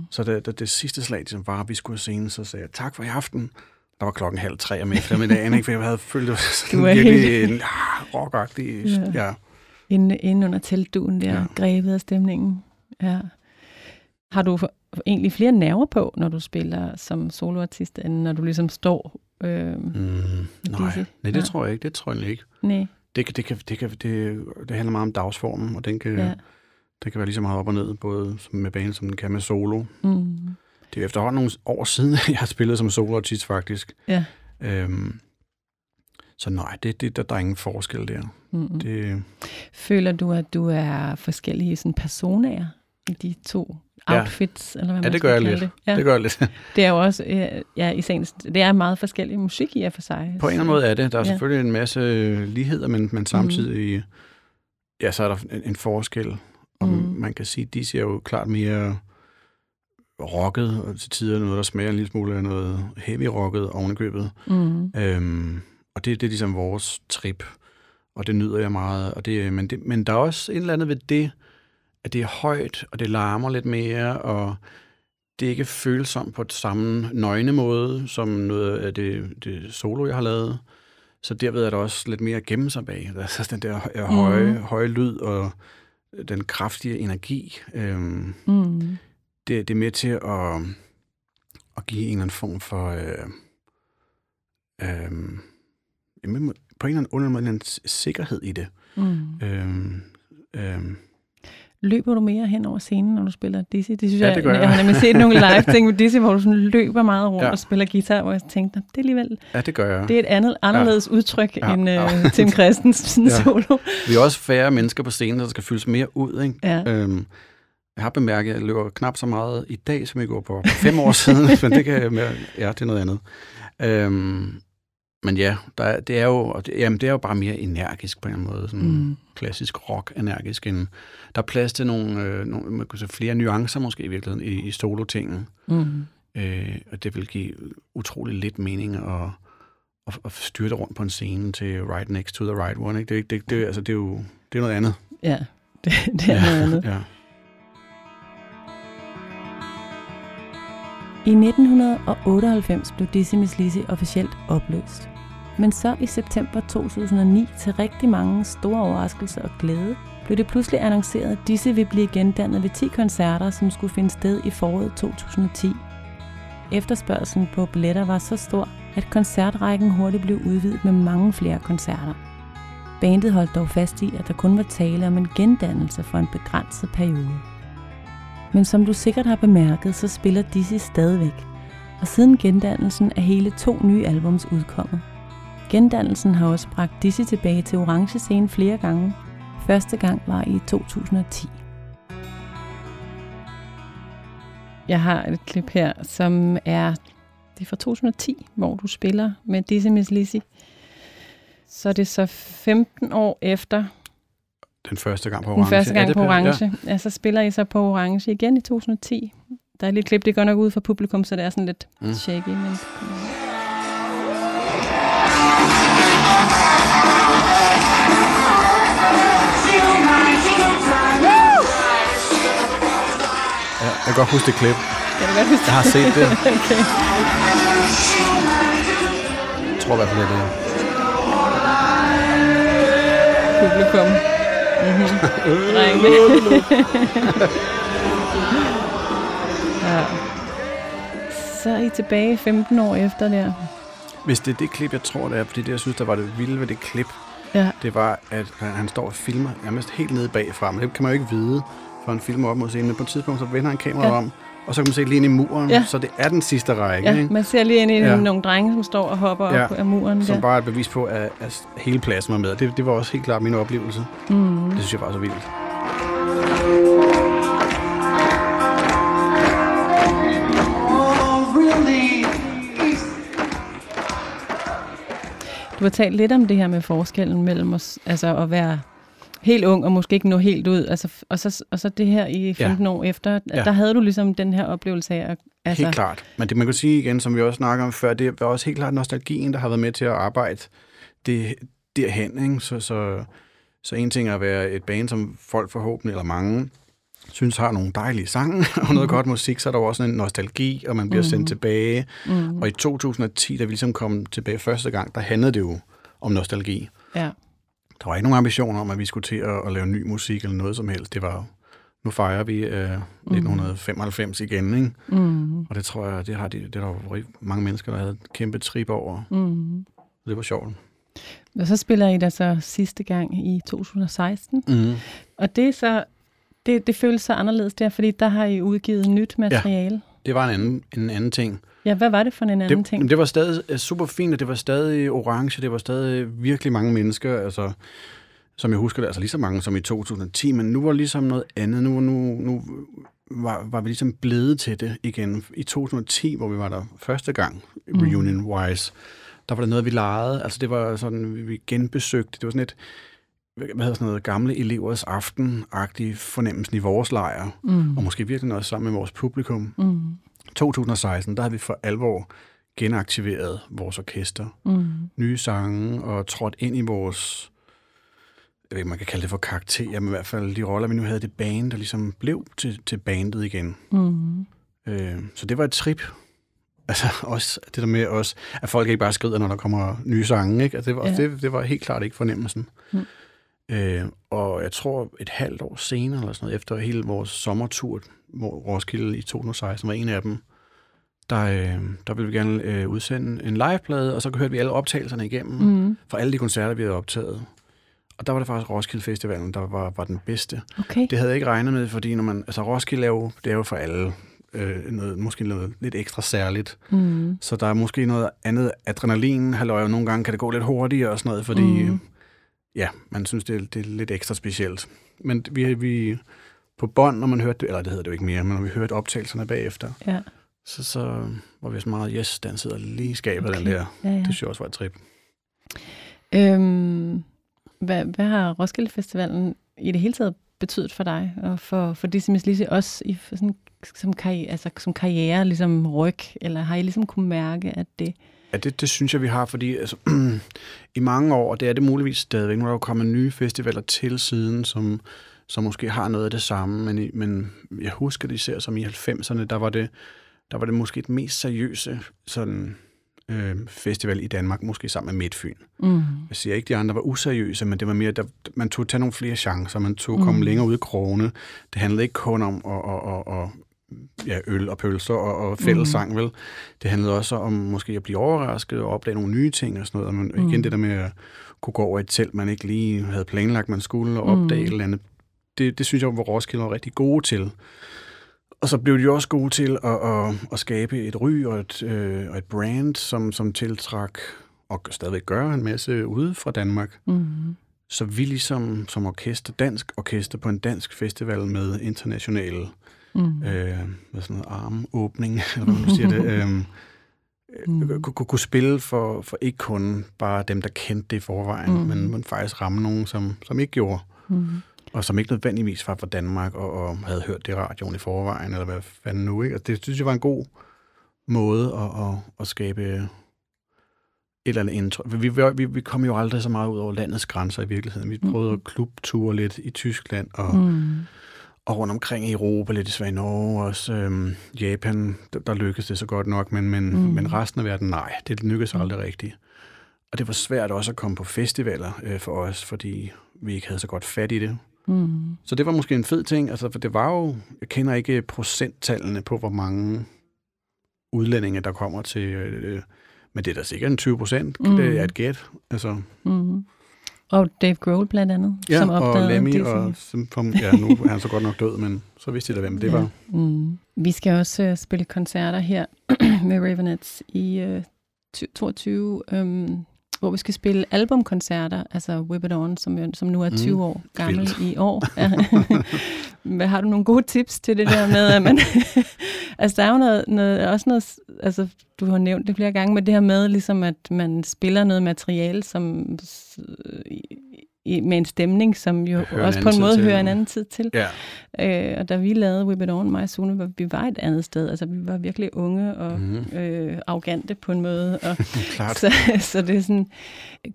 Så da det sidste slag ligesom var, at vi skulle scenen, så sagde jeg tak for i aften. Der var 2:30 om eftermiddagen, ikke? For jeg havde følt det sådan virkelig rockagtig. Ja. Inden under teltduen der, grebet af stemningen. Ja. Har du egentlig flere nerver på, når du spiller som soloartist, end når du ligesom står? Nej, det tror jeg ikke. Det tror jeg ikke. Nej. Det handler meget om dagsformen, og den kan være lige så meget op og ned, både med band, som den kan med solo. Det er efterhånden nogle år siden, at jeg har spillet som soloartist faktisk. Ja. Så nej, der er ingen forskel der. Føler du, at du er forskellige sådan personaer i de to outfits? Ja, eller hvad man det, gør det. Ja. Det gør jeg lidt. Det er jo også, det er meget forskellig musik i og for sig. På en eller anden måde er det. Der er selvfølgelig en masse ligheder, men samtidig så er der en forskel. Og man kan sige, at de ser jo klart mere rocket, og til tider noget, der smager en lille smule af noget heavy rocket ovenikøbet. Og det er ligesom vores trip, og det nyder jeg meget. Men der er også et eller andet ved det, at det er højt, og det larmer lidt mere, og det ikke følsomt på samme nøgne måde, som noget af det solo, jeg har lavet. Så derved er der også lidt mere at gemme sig bag. Der er så den der høje lyd, og den kraftige energi. Det er med til at give en eller anden form for på en eller anden underlig sikkerhed i det. Løber du mere hen over scenen, når du spiller Dizzy? Det synes det gør jeg. Jeg har nemlig set nogle live-ting med Dizzy, hvor du sådan løber meget rundt og spiller guitar, hvor jeg tænkte, det er alligevel... Ja, det gør jeg. Det er et anderledes udtryk end Tim Christensens solo. Vi er også færre mennesker på scenen, der skal fyldes mere ud, ikke? Ja. Jeg har bemærket, at jeg løber knap så meget i dag, som jeg går på 5 år siden, men det er noget andet. Men ja, det er jo, jamen det er jo bare mere energisk på en måde, sådan klassisk rock-energisk. Der er plads til nogle man kan sige, flere nuancer måske i virkeligheden i solotingen, og det vil give utrolig lidt mening at styrte rundt på en scene til Right Next to the Right One. Ikke? Det er jo noget andet. Ja, det er noget andet. Ja. I 1998 blev Dizzy Mizz Lizzy officielt opløst. Men så i september 2009, til rigtig mange store overraskelser og glæde, blev det pludselig annonceret, at Dizzy ville blive gendannet ved 10 koncerter, som skulle finde sted i foråret 2010. Efterspørgselen på billetter var så stor, at koncertrækken hurtigt blev udvidet med mange flere koncerter. Bandet holdt dog fast i, at der kun var tale om en gendannelse for en begrænset periode. Men som du sikkert har bemærket, så spiller Dizzy stadigvæk, og siden gendannelsen er hele 2 nye albums udkommet. Gendannelsen har også bragt Dizzy tilbage til Orange Scene flere gange. Første gang var i 2010. Jeg har et klip her, som er fra 2010, hvor du spiller med Dizzy Mizz Lizzy. Så det er så 15 år efter... Den første gang på Orange. Ja. Ja, så spiller I så på Orange igen i 2010. Der er lidt klip, det går nok ud fra publikum, så det er sådan lidt shaky. Men... Ja, jeg kan godt huske det klip. Jeg har set det. Okay. Jeg tror i hvert fald, det er publikum. Ja. Så er I tilbage 15 år efter der. Hvis det er det klip, jeg tror, det er, fordi det, jeg synes, der var det vilde ved det klip, det var, at han står og filmer nærmest helt nede bagfra, men det kan man jo ikke vide, for han filmer op mod scenen. På et tidspunkt, så vender han kameraet om, og så kan man se lige ind i muren, så det er den sidste række. Ja, ikke? Man ser lige ind i nogle drenge, som står og hopper op af muren. Som bare er et bevis på, at hele pladsen var med. Det var også helt klart min oplevelse. Mm. Det synes jeg var så vildt. Du har talt lidt om det her med forskellen mellem os, altså at være... helt ung, og måske ikke nå helt ud. Altså, og så det her i 15 år efter, der havde du ligesom den her oplevelse af... Altså... Helt klart. Men det, man kan sige igen, som vi også snakker om før, det var også helt klart nostalgien, der har været med til at arbejde det derhen. Ikke? Så en ting er at være et band, som folk forhåbentlig, eller mange, synes har nogle dejlige sange og noget godt musik, så er der også en nostalgi, og man bliver sendt tilbage. Mm-hmm. Og i 2010, da vi ligesom kom tilbage første gang, der handlede det jo om nostalgi. Ja. Der var ikke nogen ambitioner om, at vi skulle til at lave ny musik eller noget som helst. Det var nu fejrer vi 1995 igen, ikke? Og det tror jeg, det var mange mennesker, der havde et kæmpe trip over. Det var sjovt. Og så spiller I der så sidste gang i 2016. Og det er så det føles så anderledes der, fordi der har I udgivet nyt materiale. Ja, det var en anden ting. Ja, hvad var det for en anden ting? Det var stadig super fint, og det var stadig Orange, det var stadig virkelig mange mennesker, altså, som jeg husker det, altså lige så mange som i 2010, men nu var ligesom noget andet, nu var vi ligesom blevet til det igen. I 2010, hvor vi var der første gang, reunion-wise, der var der noget, vi legede, altså det var sådan, vi genbesøgte, det var sådan et, gamle elevers aften-agtig fornemmelse i vores lejr, og måske virkelig også sammen med vores publikum. 2016, der har vi for alvor genaktiveret vores orkester. Nye sange og trådt ind i vores, jeg ved ikke, man kan kalde det for karakterer, men i hvert fald de roller, vi nu havde, det band, der ligesom blev til bandet igen. Så det var et trip. Altså også det der med også, at folk ikke bare skrider, når der kommer nye sange. Ikke? Altså, det var helt klart ikke fornemmelsen. Og jeg tror et halvt år senere, eller sådan noget, efter hele vores sommertur, hvor Roskilde i 2016 var en af dem, der ville vi gerne udsende en liveplade, og så hørte vi alle optagelserne igennem fra alle de koncerter, vi havde optaget. Og der var det faktisk Roskilde Festivalen, der var den bedste. Okay. Det havde jeg ikke regnet med, fordi når man, altså Roskilde er jo for alle noget lidt ekstra særligt. Så der er måske noget andet adrenalin, halløj, og nogle gange kan det gå lidt hurtigere og sådan noget, fordi man synes, det er lidt ekstra specielt. Men vi på bånd, når man hørte det, eller det hedder det jo ikke mere, men når vi hørte optagelserne bagefter, Så var vi så meget, yes, den sidder lige i skabet, okay. Den der. Ja, ja. Det synes jeg også var et trip. Hvad har Roskilde Festivalen i det hele taget betydet for dig, og for Dizzy Mizz Lizzy også i, sådan, som karriere, ligesom ryg, eller har I ligesom kunne mærke, at det... Ja, det synes jeg, vi har, fordi altså, i mange år, og det er det muligvis stadigvæk, nu er der jo kommet nye festivaler til siden, som måske har noget af det samme, men jeg husker det især som i 90'erne, der var det måske et mest seriøse sådan, festival i Danmark, måske sammen med Midtfyn. Mm. Jeg siger ikke, de andre var useriøse, men det var mere, man tog tage nogle flere chancer, man tog komme længere ud i krogene. Det handlede ikke kun om øl og pølser og fællesang, vel? Det handlede også om måske at blive overrasket og opdage nogle nye ting og sådan noget. Men igen det der med at kunne gå over et telt, man ikke lige havde planlagt, man skulle, og opdage et eller andet. Det synes jeg, hvor Roskilde var rigtig gode til. Og så blev de også gode til at skabe et ry og et brand, som tiltrak og stadigvæk gør en masse ude fra Danmark. Mm. Så vi ligesom som orkester, dansk orkester på en dansk festival med internationale med sådan en armåbning, eller hvad man siger det, kunne spille for ikke kun bare dem, der kendte det i forvejen, men faktisk ramme nogen, som ikke gjorde. Mm. Og som ikke nødvendigvis var fra Danmark, og havde hørt det i radioen i forvejen, eller hvad fanden nu, ikke? Og det synes jeg var en god måde at skabe et eller andet indtryk. Vi kom jo aldrig så meget ud over landets grænser i virkeligheden. Vi prøvede at klubture lidt i Tyskland, og rundt omkring i Europa, lidt i Sverige, Norge, også Japan, der lykkedes det så godt nok, men resten af verden, nej, det lykkedes aldrig rigtigt. Og det var svært også at komme på festivaler for os, fordi vi ikke havde så godt fat i det. Mm. Så det var måske en fed ting, altså, for det var jo, jeg kender ikke procenttallene på, hvor mange udlændinge, der kommer til, men det er da sikkert en 20%, det er et gæt. Altså. Mm. Og Dave Grohl blandt andet, ja, som opdagede og Lemmy, og nu er han så godt nok død, men så vidste jeg da, hvem det var. Mm. Vi skal også spille koncerter her med Ravenettes i 2022, hvor vi skal spille albumkoncerter, altså Whip It On, som nu er 20 år gammel i år. Har du nogle gode tips til det der med, at man... altså, der er jo noget, altså, du har nævnt det flere gange, men det her med, ligesom, at man spiller noget materiale, som... med en stemning, som jo også på en måde hører en anden tid til. Ja. Og da vi lavede Whip It On, mig og Sune, vi var et andet sted. Altså, vi var virkelig unge og arrogante på en måde. Og så det er sådan,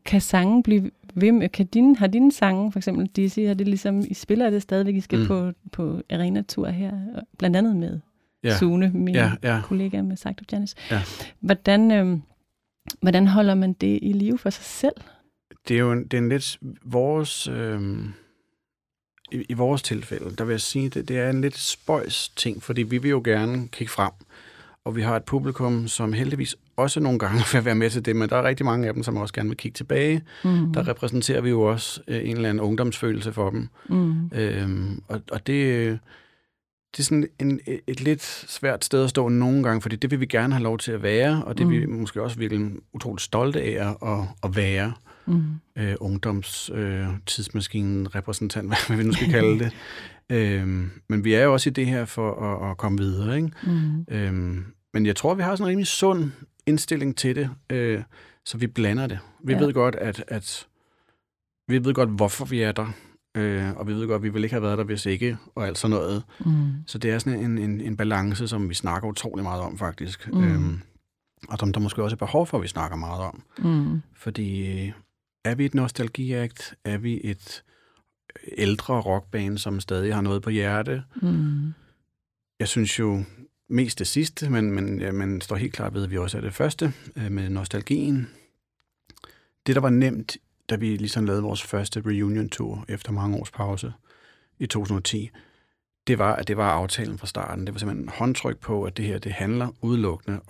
kan sangen blive ved med? Har dine sange, for eksempel Dizzy, har det ligesom, I spiller det stadigvæk, I skal på Arena-tur her, blandt andet med Sune, min kollega med Sagt of Janice. Ja. Hvordan holder man det i live for sig selv? Det er jo det er en lidt vores... I vores tilfælde, der vil jeg sige, det er en lidt spøjs ting, fordi vi vil jo gerne kigge frem. Og vi har et publikum, som heldigvis også nogle gange vil være med til det, men der er rigtig mange af dem, som også gerne vil kigge tilbage. Mm. Der repræsenterer vi jo også en eller anden ungdomsfølelse for dem. Mm. Og det er sådan et lidt svært sted at stå nogle gange, fordi det vil vi gerne have lov til at være, og det er vi måske også virkelig utroligt stolte af at være. Ungdomstidsmaskinen, repræsentant, hvad vi nu skal kalde det. Men vi er jo også i det her for at komme videre, ikke? Men jeg tror, vi har sådan en rimelig sund indstilling til det, så vi blander det. Vi ved godt, at vi ved godt, hvorfor vi er der, og vi ved godt, at vi ville ikke have været der, hvis ikke, og alt sådan noget. Så det er sådan en balance, som vi snakker utrolig meget om, faktisk. Og der måske også er behov for, at vi snakker meget om. Fordi... Er vi et nostalgiakt? Er vi et ældre rockband, som stadig har noget på hjerte? Jeg synes jo mest det sidste, men man står helt klart ved, at vi også er det første med nostalgien. Det, der var nemt, da vi ligesom lavede vores første reunion-tour efter mange års pause i 2010, det var aftalen fra starten. Det var simpelthen håndtryk på, at det her, det handler udelukkende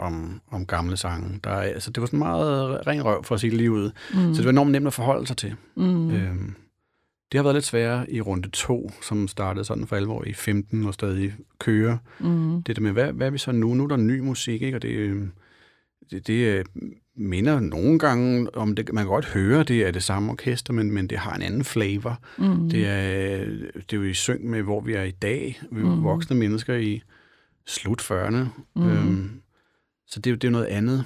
om gamle sange. Altså, det var sådan meget ren røv for at sige lige ud. Så det var enormt nemt at forholde sig til. Det har været lidt sværere i runde 2, som startede sådan for alvor i 15 og stadig kører. Det der med, hvad er vi så nu? Nu er der ny musik, ikke? Og det minder nogle gange om det. Man kan godt høre, det er det samme orkester, men det har en anden flavor. Det er jo i synk med, hvor vi er i dag. Vi er voksne mennesker i slut 40'erne. Mm. Så det er jo noget andet.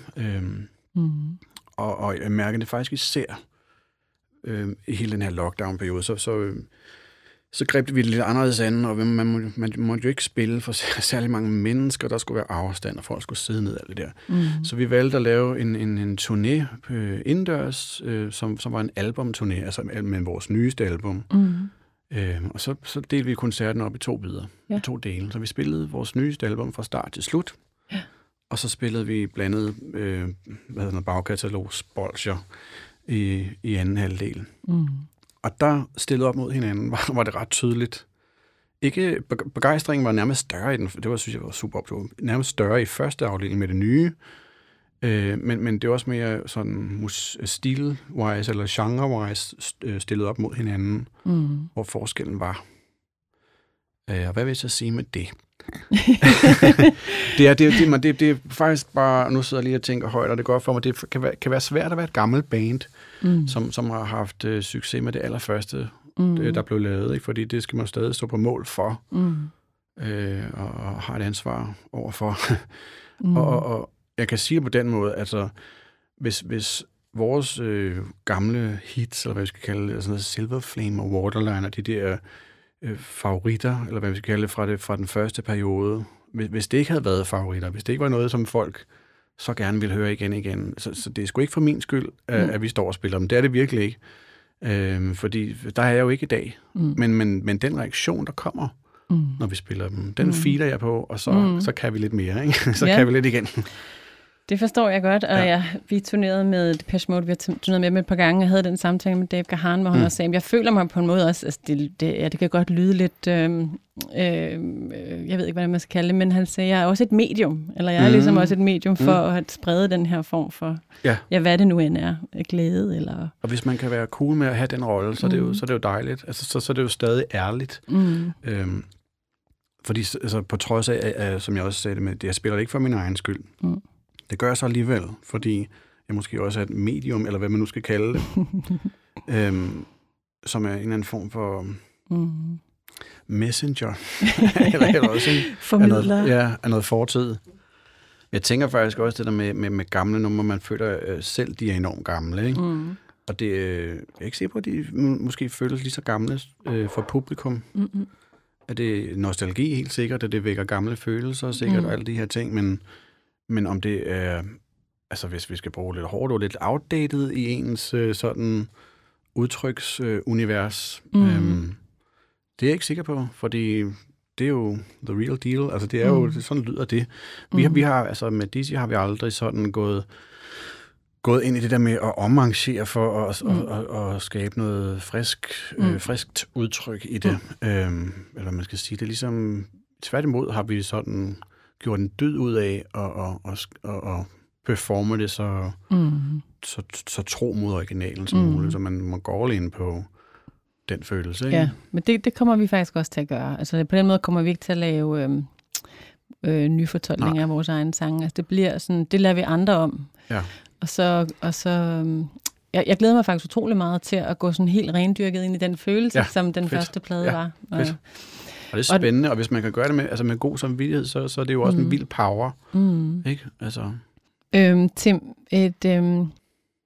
Og jeg mærker det faktisk især i hele den her lockdown-periode. Så greb vi det lidt anderledes an, og man måtte jo ikke spille for særlig mange mennesker. Der skulle være afstand, og folk skulle sidde ned alt det der. Mm. Så vi valgte at lave en turné indendørs, som var en albumturné, altså med vores nyeste album. Mm. Og så delte vi koncerten op i to bidder, ja. I to dele. Så vi spillede vores nyeste album fra start til slut, ja. Og så spillede vi blandet bagkatalogsbolger i anden halvdel. Mm. Og der stillet op mod hinanden, var det ret tydeligt. Ikke begejstringen var nærmest større i den, det var, synes jeg, var super optur. Nærmest større i første afdeling med det nye, men det var også mere sådan stil-wise eller genre-wise stillet op mod hinanden, hvor forskellen var. Og hvad vil jeg så sige med det? det er faktisk bare, nu sidder jeg lige og tænker højt, og det går for mig, det kan være svært at være et gammelt band, som har haft succes med det allerførste, der blev lavet, ikke? Fordi det skal man stadig stå på mål for, og har et ansvar overfor. og jeg kan sige på den måde, altså, hvis vores gamle hits, eller hvad vi skal kalde det, sådan noget Silver Flame og Waterline, og de der favoritter, eller hvad vi skal kalde det, fra den første periode. Hvis det ikke havde været favoritter, hvis det ikke var noget, som folk så gerne ville høre igen, så det er sgu ikke for min skyld, at vi står og spiller dem. Det er det virkelig ikke. Fordi der er jeg jo ikke i dag. Men den reaktion, der kommer, når vi spiller dem, den feeder jeg på, og så kan vi lidt mere, ikke? Så kan vi lidt igen. Det forstår jeg godt, og vi turnerede med Depeche Mode, vi har turneret med dem et par gange, og havde den samtale med Dave Grohl, hvor han også sagde, jeg føler mig på en måde også, altså det kan godt lyde lidt, jeg ved ikke, hvad man skal kalde det, men han sagde, jeg er også et medium, eller jeg er ligesom også et medium for at sprede den her form for, hvad det nu end er, glæde eller... Og hvis man kan være cool med at have den rolle, så er det jo dejligt, altså så er det jo stadig ærligt. Fordi altså, på trods af, som jeg også sagde det med, jeg spiller det ikke for min egen skyld. Det gør jeg så alligevel, fordi jeg måske også er et medium, eller hvad man nu skal kalde det, som er en eller anden form for messenger, eller også formidler af noget fortid. Jeg tænker faktisk også det der med gamle numre, man føler selv, de er enormt gamle, ikke? Og det jeg er ikke sikker på, at de måske føles lige så gamle for publikum. At det nostalgi helt sikkert, at det vækker gamle følelser sikkert, og alle de her ting, men om det er, altså hvis vi skal bruge lidt hårdt og lidt outdated i ens sådan udtryksunivers, det er jeg ikke sikker på, fordi det er jo the real deal, altså det er jo, sådan lyder det. Vi har altså med Dizzy har vi aldrig sådan gået ind i det der med at omarrangere for at og skabe noget friskt udtryk i det, eller hvad man skal sige. Det er ligesom, tværtimod har vi sådan... gjorde en dyd ud af og performe det så tro mod originalen som muligt, så man går ind på den følelse. Ikke? Ja, men det kommer vi faktisk også til at gøre. Altså på den måde kommer vi ikke til at lave nye fortolkninger af vores egne sange. Altså det bliver sådan, det lader vi andre om. Ja. Jeg glæder mig faktisk utrolig meget til at gå sådan helt rendyrket ind i den følelse, som den første plade var. Og det er spændende, og hvis man kan gøre det med, altså med god samvittighed, så er det jo også en vild power. Ikke? Altså. Tim,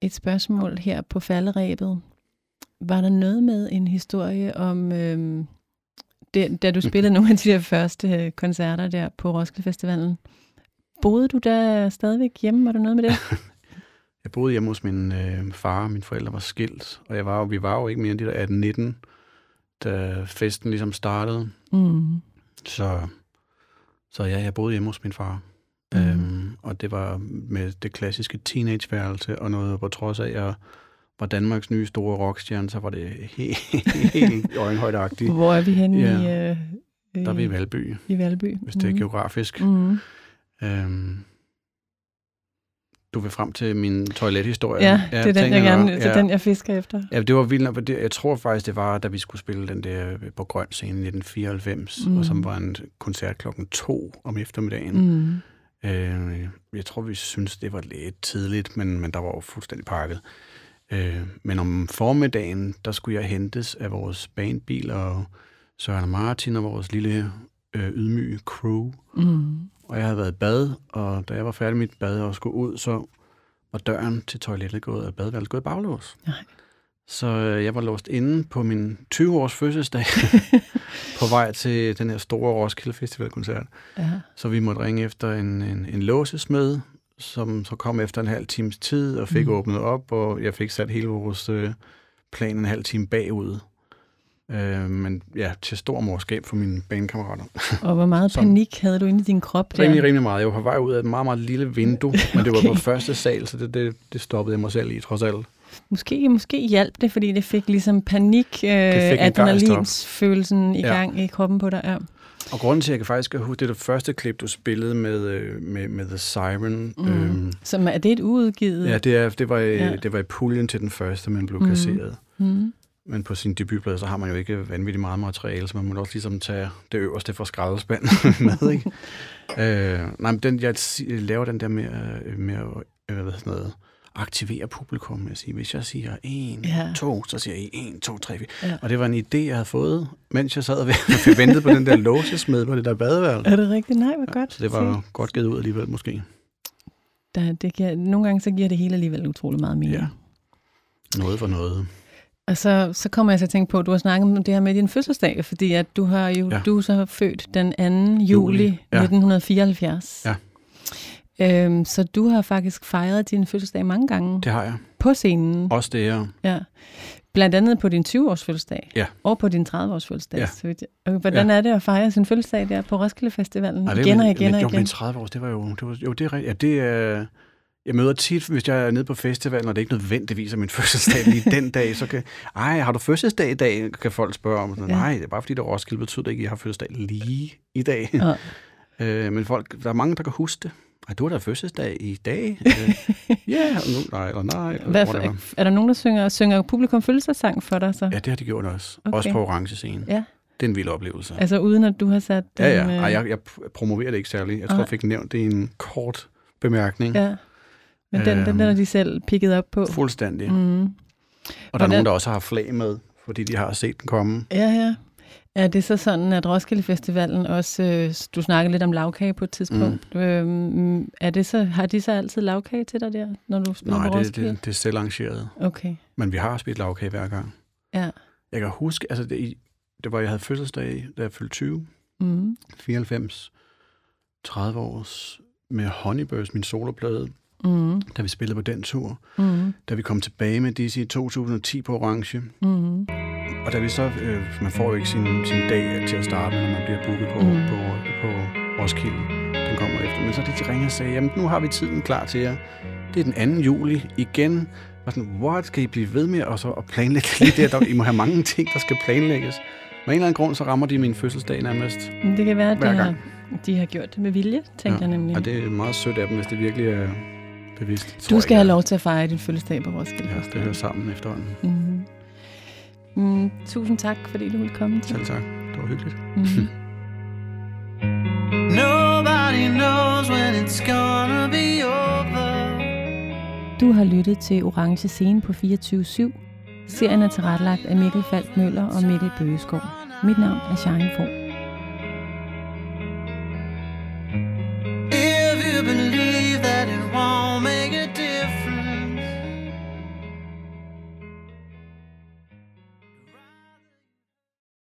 et spørgsmål her på falderæbet. Var der noget med en historie om, da du spillede nogle af de der første koncerter der på Roskilde Festivalen? Boede du der stadigvæk hjemme? Var der noget med det? Jeg boede hjemme hos min far, mine forældre var skilt, og vi var jo ikke mere end de der 18-19, da festen ligesom startede. Så jeg boede hjemme hos min far. Og det var med det klassiske teenageværelse, og noget på trods af, at jeg var Danmarks nye store rockstjerne, så var det helt øjenhøjdeagtigt. Hvor er vi henne? Ja. Der er vi i Valby. I Valby. Hvis det er geografisk. Du vil frem til min toilethistorie. Ja, det er den, jeg fisker efter. Ja, det var vildt. Jeg tror faktisk, det var, da vi skulle spille den der på Orange Scene i 1994, og som var en koncert klokken 2 om eftermiddagen. Jeg tror, vi synes det var lidt tidligt, men der var jo fuldstændig pakket. Men om formiddagen, der skulle jeg hentes af vores bandbil, og Søren og Martin og vores lille ydmyge crew. Mm. Og jeg havde været i bad, og da jeg var færdig med mit bad og skulle ud, så var døren til toilettet gået, og badeværelset gået i baglås. Nej. Så jeg var låst inde på min 20-års fødselsdag på vej til den her store Roskilde Festival-koncert. Ja. Så vi måtte ringe efter en låsesmed, som så kom efter en halv times tid og fik åbnet op, og jeg fik sat hele vores plan en halv time bagud. Men ja, til stor morskab for mine banekammerater. Og hvor meget panik havde du inde i din krop der? Rimelig meget. Jeg var på vej ud af et meget, meget lille vindue, men det var på første sal, så det stoppede jeg mig selv i, trods alt. Måske hjalp det, fordi det fik ligesom panik, adrenalinsfølelsen i gang i kroppen på dig. Ja. Og grunden til, at jeg faktisk huske, det er det første klip, du spillede med The Siren. Mm. Som er det et uudgivet? Ja, det var i puljen til den første, men blev kasseret. Mm. Men på sin debutplade, så har man jo ikke vanvittigt meget materiale, så man må også ligesom tage det øverste fra skraldespanden med, ikke? Nej, men jeg laver den der med at aktivere publikum. Jeg siger, hvis jeg siger 1, 2, så siger I 1, 2, 3, 4. Ja. Og det var en idé, jeg havde fået, mens jeg sad og ventede på den der låsesmed på det der badeværelse. Er det rigtigt? Nej, hvor godt. Ja, så det var godt givet ud alligevel, måske. Nogle gange så giver det hele alligevel utrolig meget mening. Ja. Noget for noget. Og så kommer jeg til at tænke på, at du har snakket om det her med din fødselsdag, fordi at du har jo du så født den 2. juli 1974. Ja. Så du har faktisk fejret din fødselsdag mange gange. Det har jeg. På scenen. Også det, ja. Blandt andet på din 20-års fødselsdag. Ja. Og på din 30-års fødselsdag. Ja. Hvordan er det at fejre sin fødselsdag der på Roskilde Festivalen? Ej, igen og igen. Jo, min 30-års, det var jo... det er rigtigt. Ja, jeg møder tit, hvis jeg er nede på festivalen, og det er ikke nødvendigvis af min fødselsdag lige den dag, så kan... Ej, har du fødselsdag i dag? Kan folk spørge om. Sådan, nej, det er bare fordi, det er Roskilde, betyder det ikke, at jeg har fødselsdag lige i dag. Ja. Men folk, der er mange, der kan huske det. Ej, du har da fødselsdag i dag? Ja, nej. Er der nogen, der synger publikum følelsessang for dig så? Ja, det har de gjort også. Okay. Også på Orange Scene. Ja. Det er en vild oplevelse. Altså uden at du har sat... Ja. Ej, jeg promoverer det ikke særlig. Jeg tror, jeg fik nævnt det i en kort bemærkning. Ja. Men den der de selv picket op på. Fuldstændig. Mm. Og der er nogen, der også har flag med, fordi de har set den komme. Ja. Er det så sådan, at Roskilde Festivalen også... du snakkede lidt om lavkage på et tidspunkt. Er det så, har de så altid lavkage til dig der, når du spiller på Roskilde? Nej, det er selv arrangeret. Okay. Men vi har spillet lavkage hver gang. Ja. Jeg kan huske... Altså, det var, jeg havde fødselsdag, da jeg fyldte 20. 94. 30 års med Honeyburst, min soloplade. Da vi spillede på den tur, da vi kom tilbage med Dizzy i 2010 på Orange, og da vi så, man får jo ikke sin dag til at starte, når man bliver booket på Roskilde, den kommer efter, men så de ringer og sagde, jamen nu har vi tiden klar til jer, det er den 2. juli igen, og sådan, what, skal I blive ved med og planlægge lige der, I må have mange ting, der skal planlægges, men af en eller anden grund, så rammer de min fødselsdag nærmest. Det kan være, at de har gjort det med vilje, tænker jeg nemlig. Og det er meget sødt af dem, hvis det virkelig er bevidst. Du skal have lov til at fejre din fødselsdag på Roskilde. Ja, det hører sammen efterhånden. Tusind tak, fordi du ville komme til. Selv tak. Det var hyggeligt. Nobody knows when it's gonna be over. Du har lyttet til Orange Scene på 24/7. Serien er tilrettelagt af Mikkel Falk Møller og Mikkel Bøgeskov. Mit navn er Sharin Foo.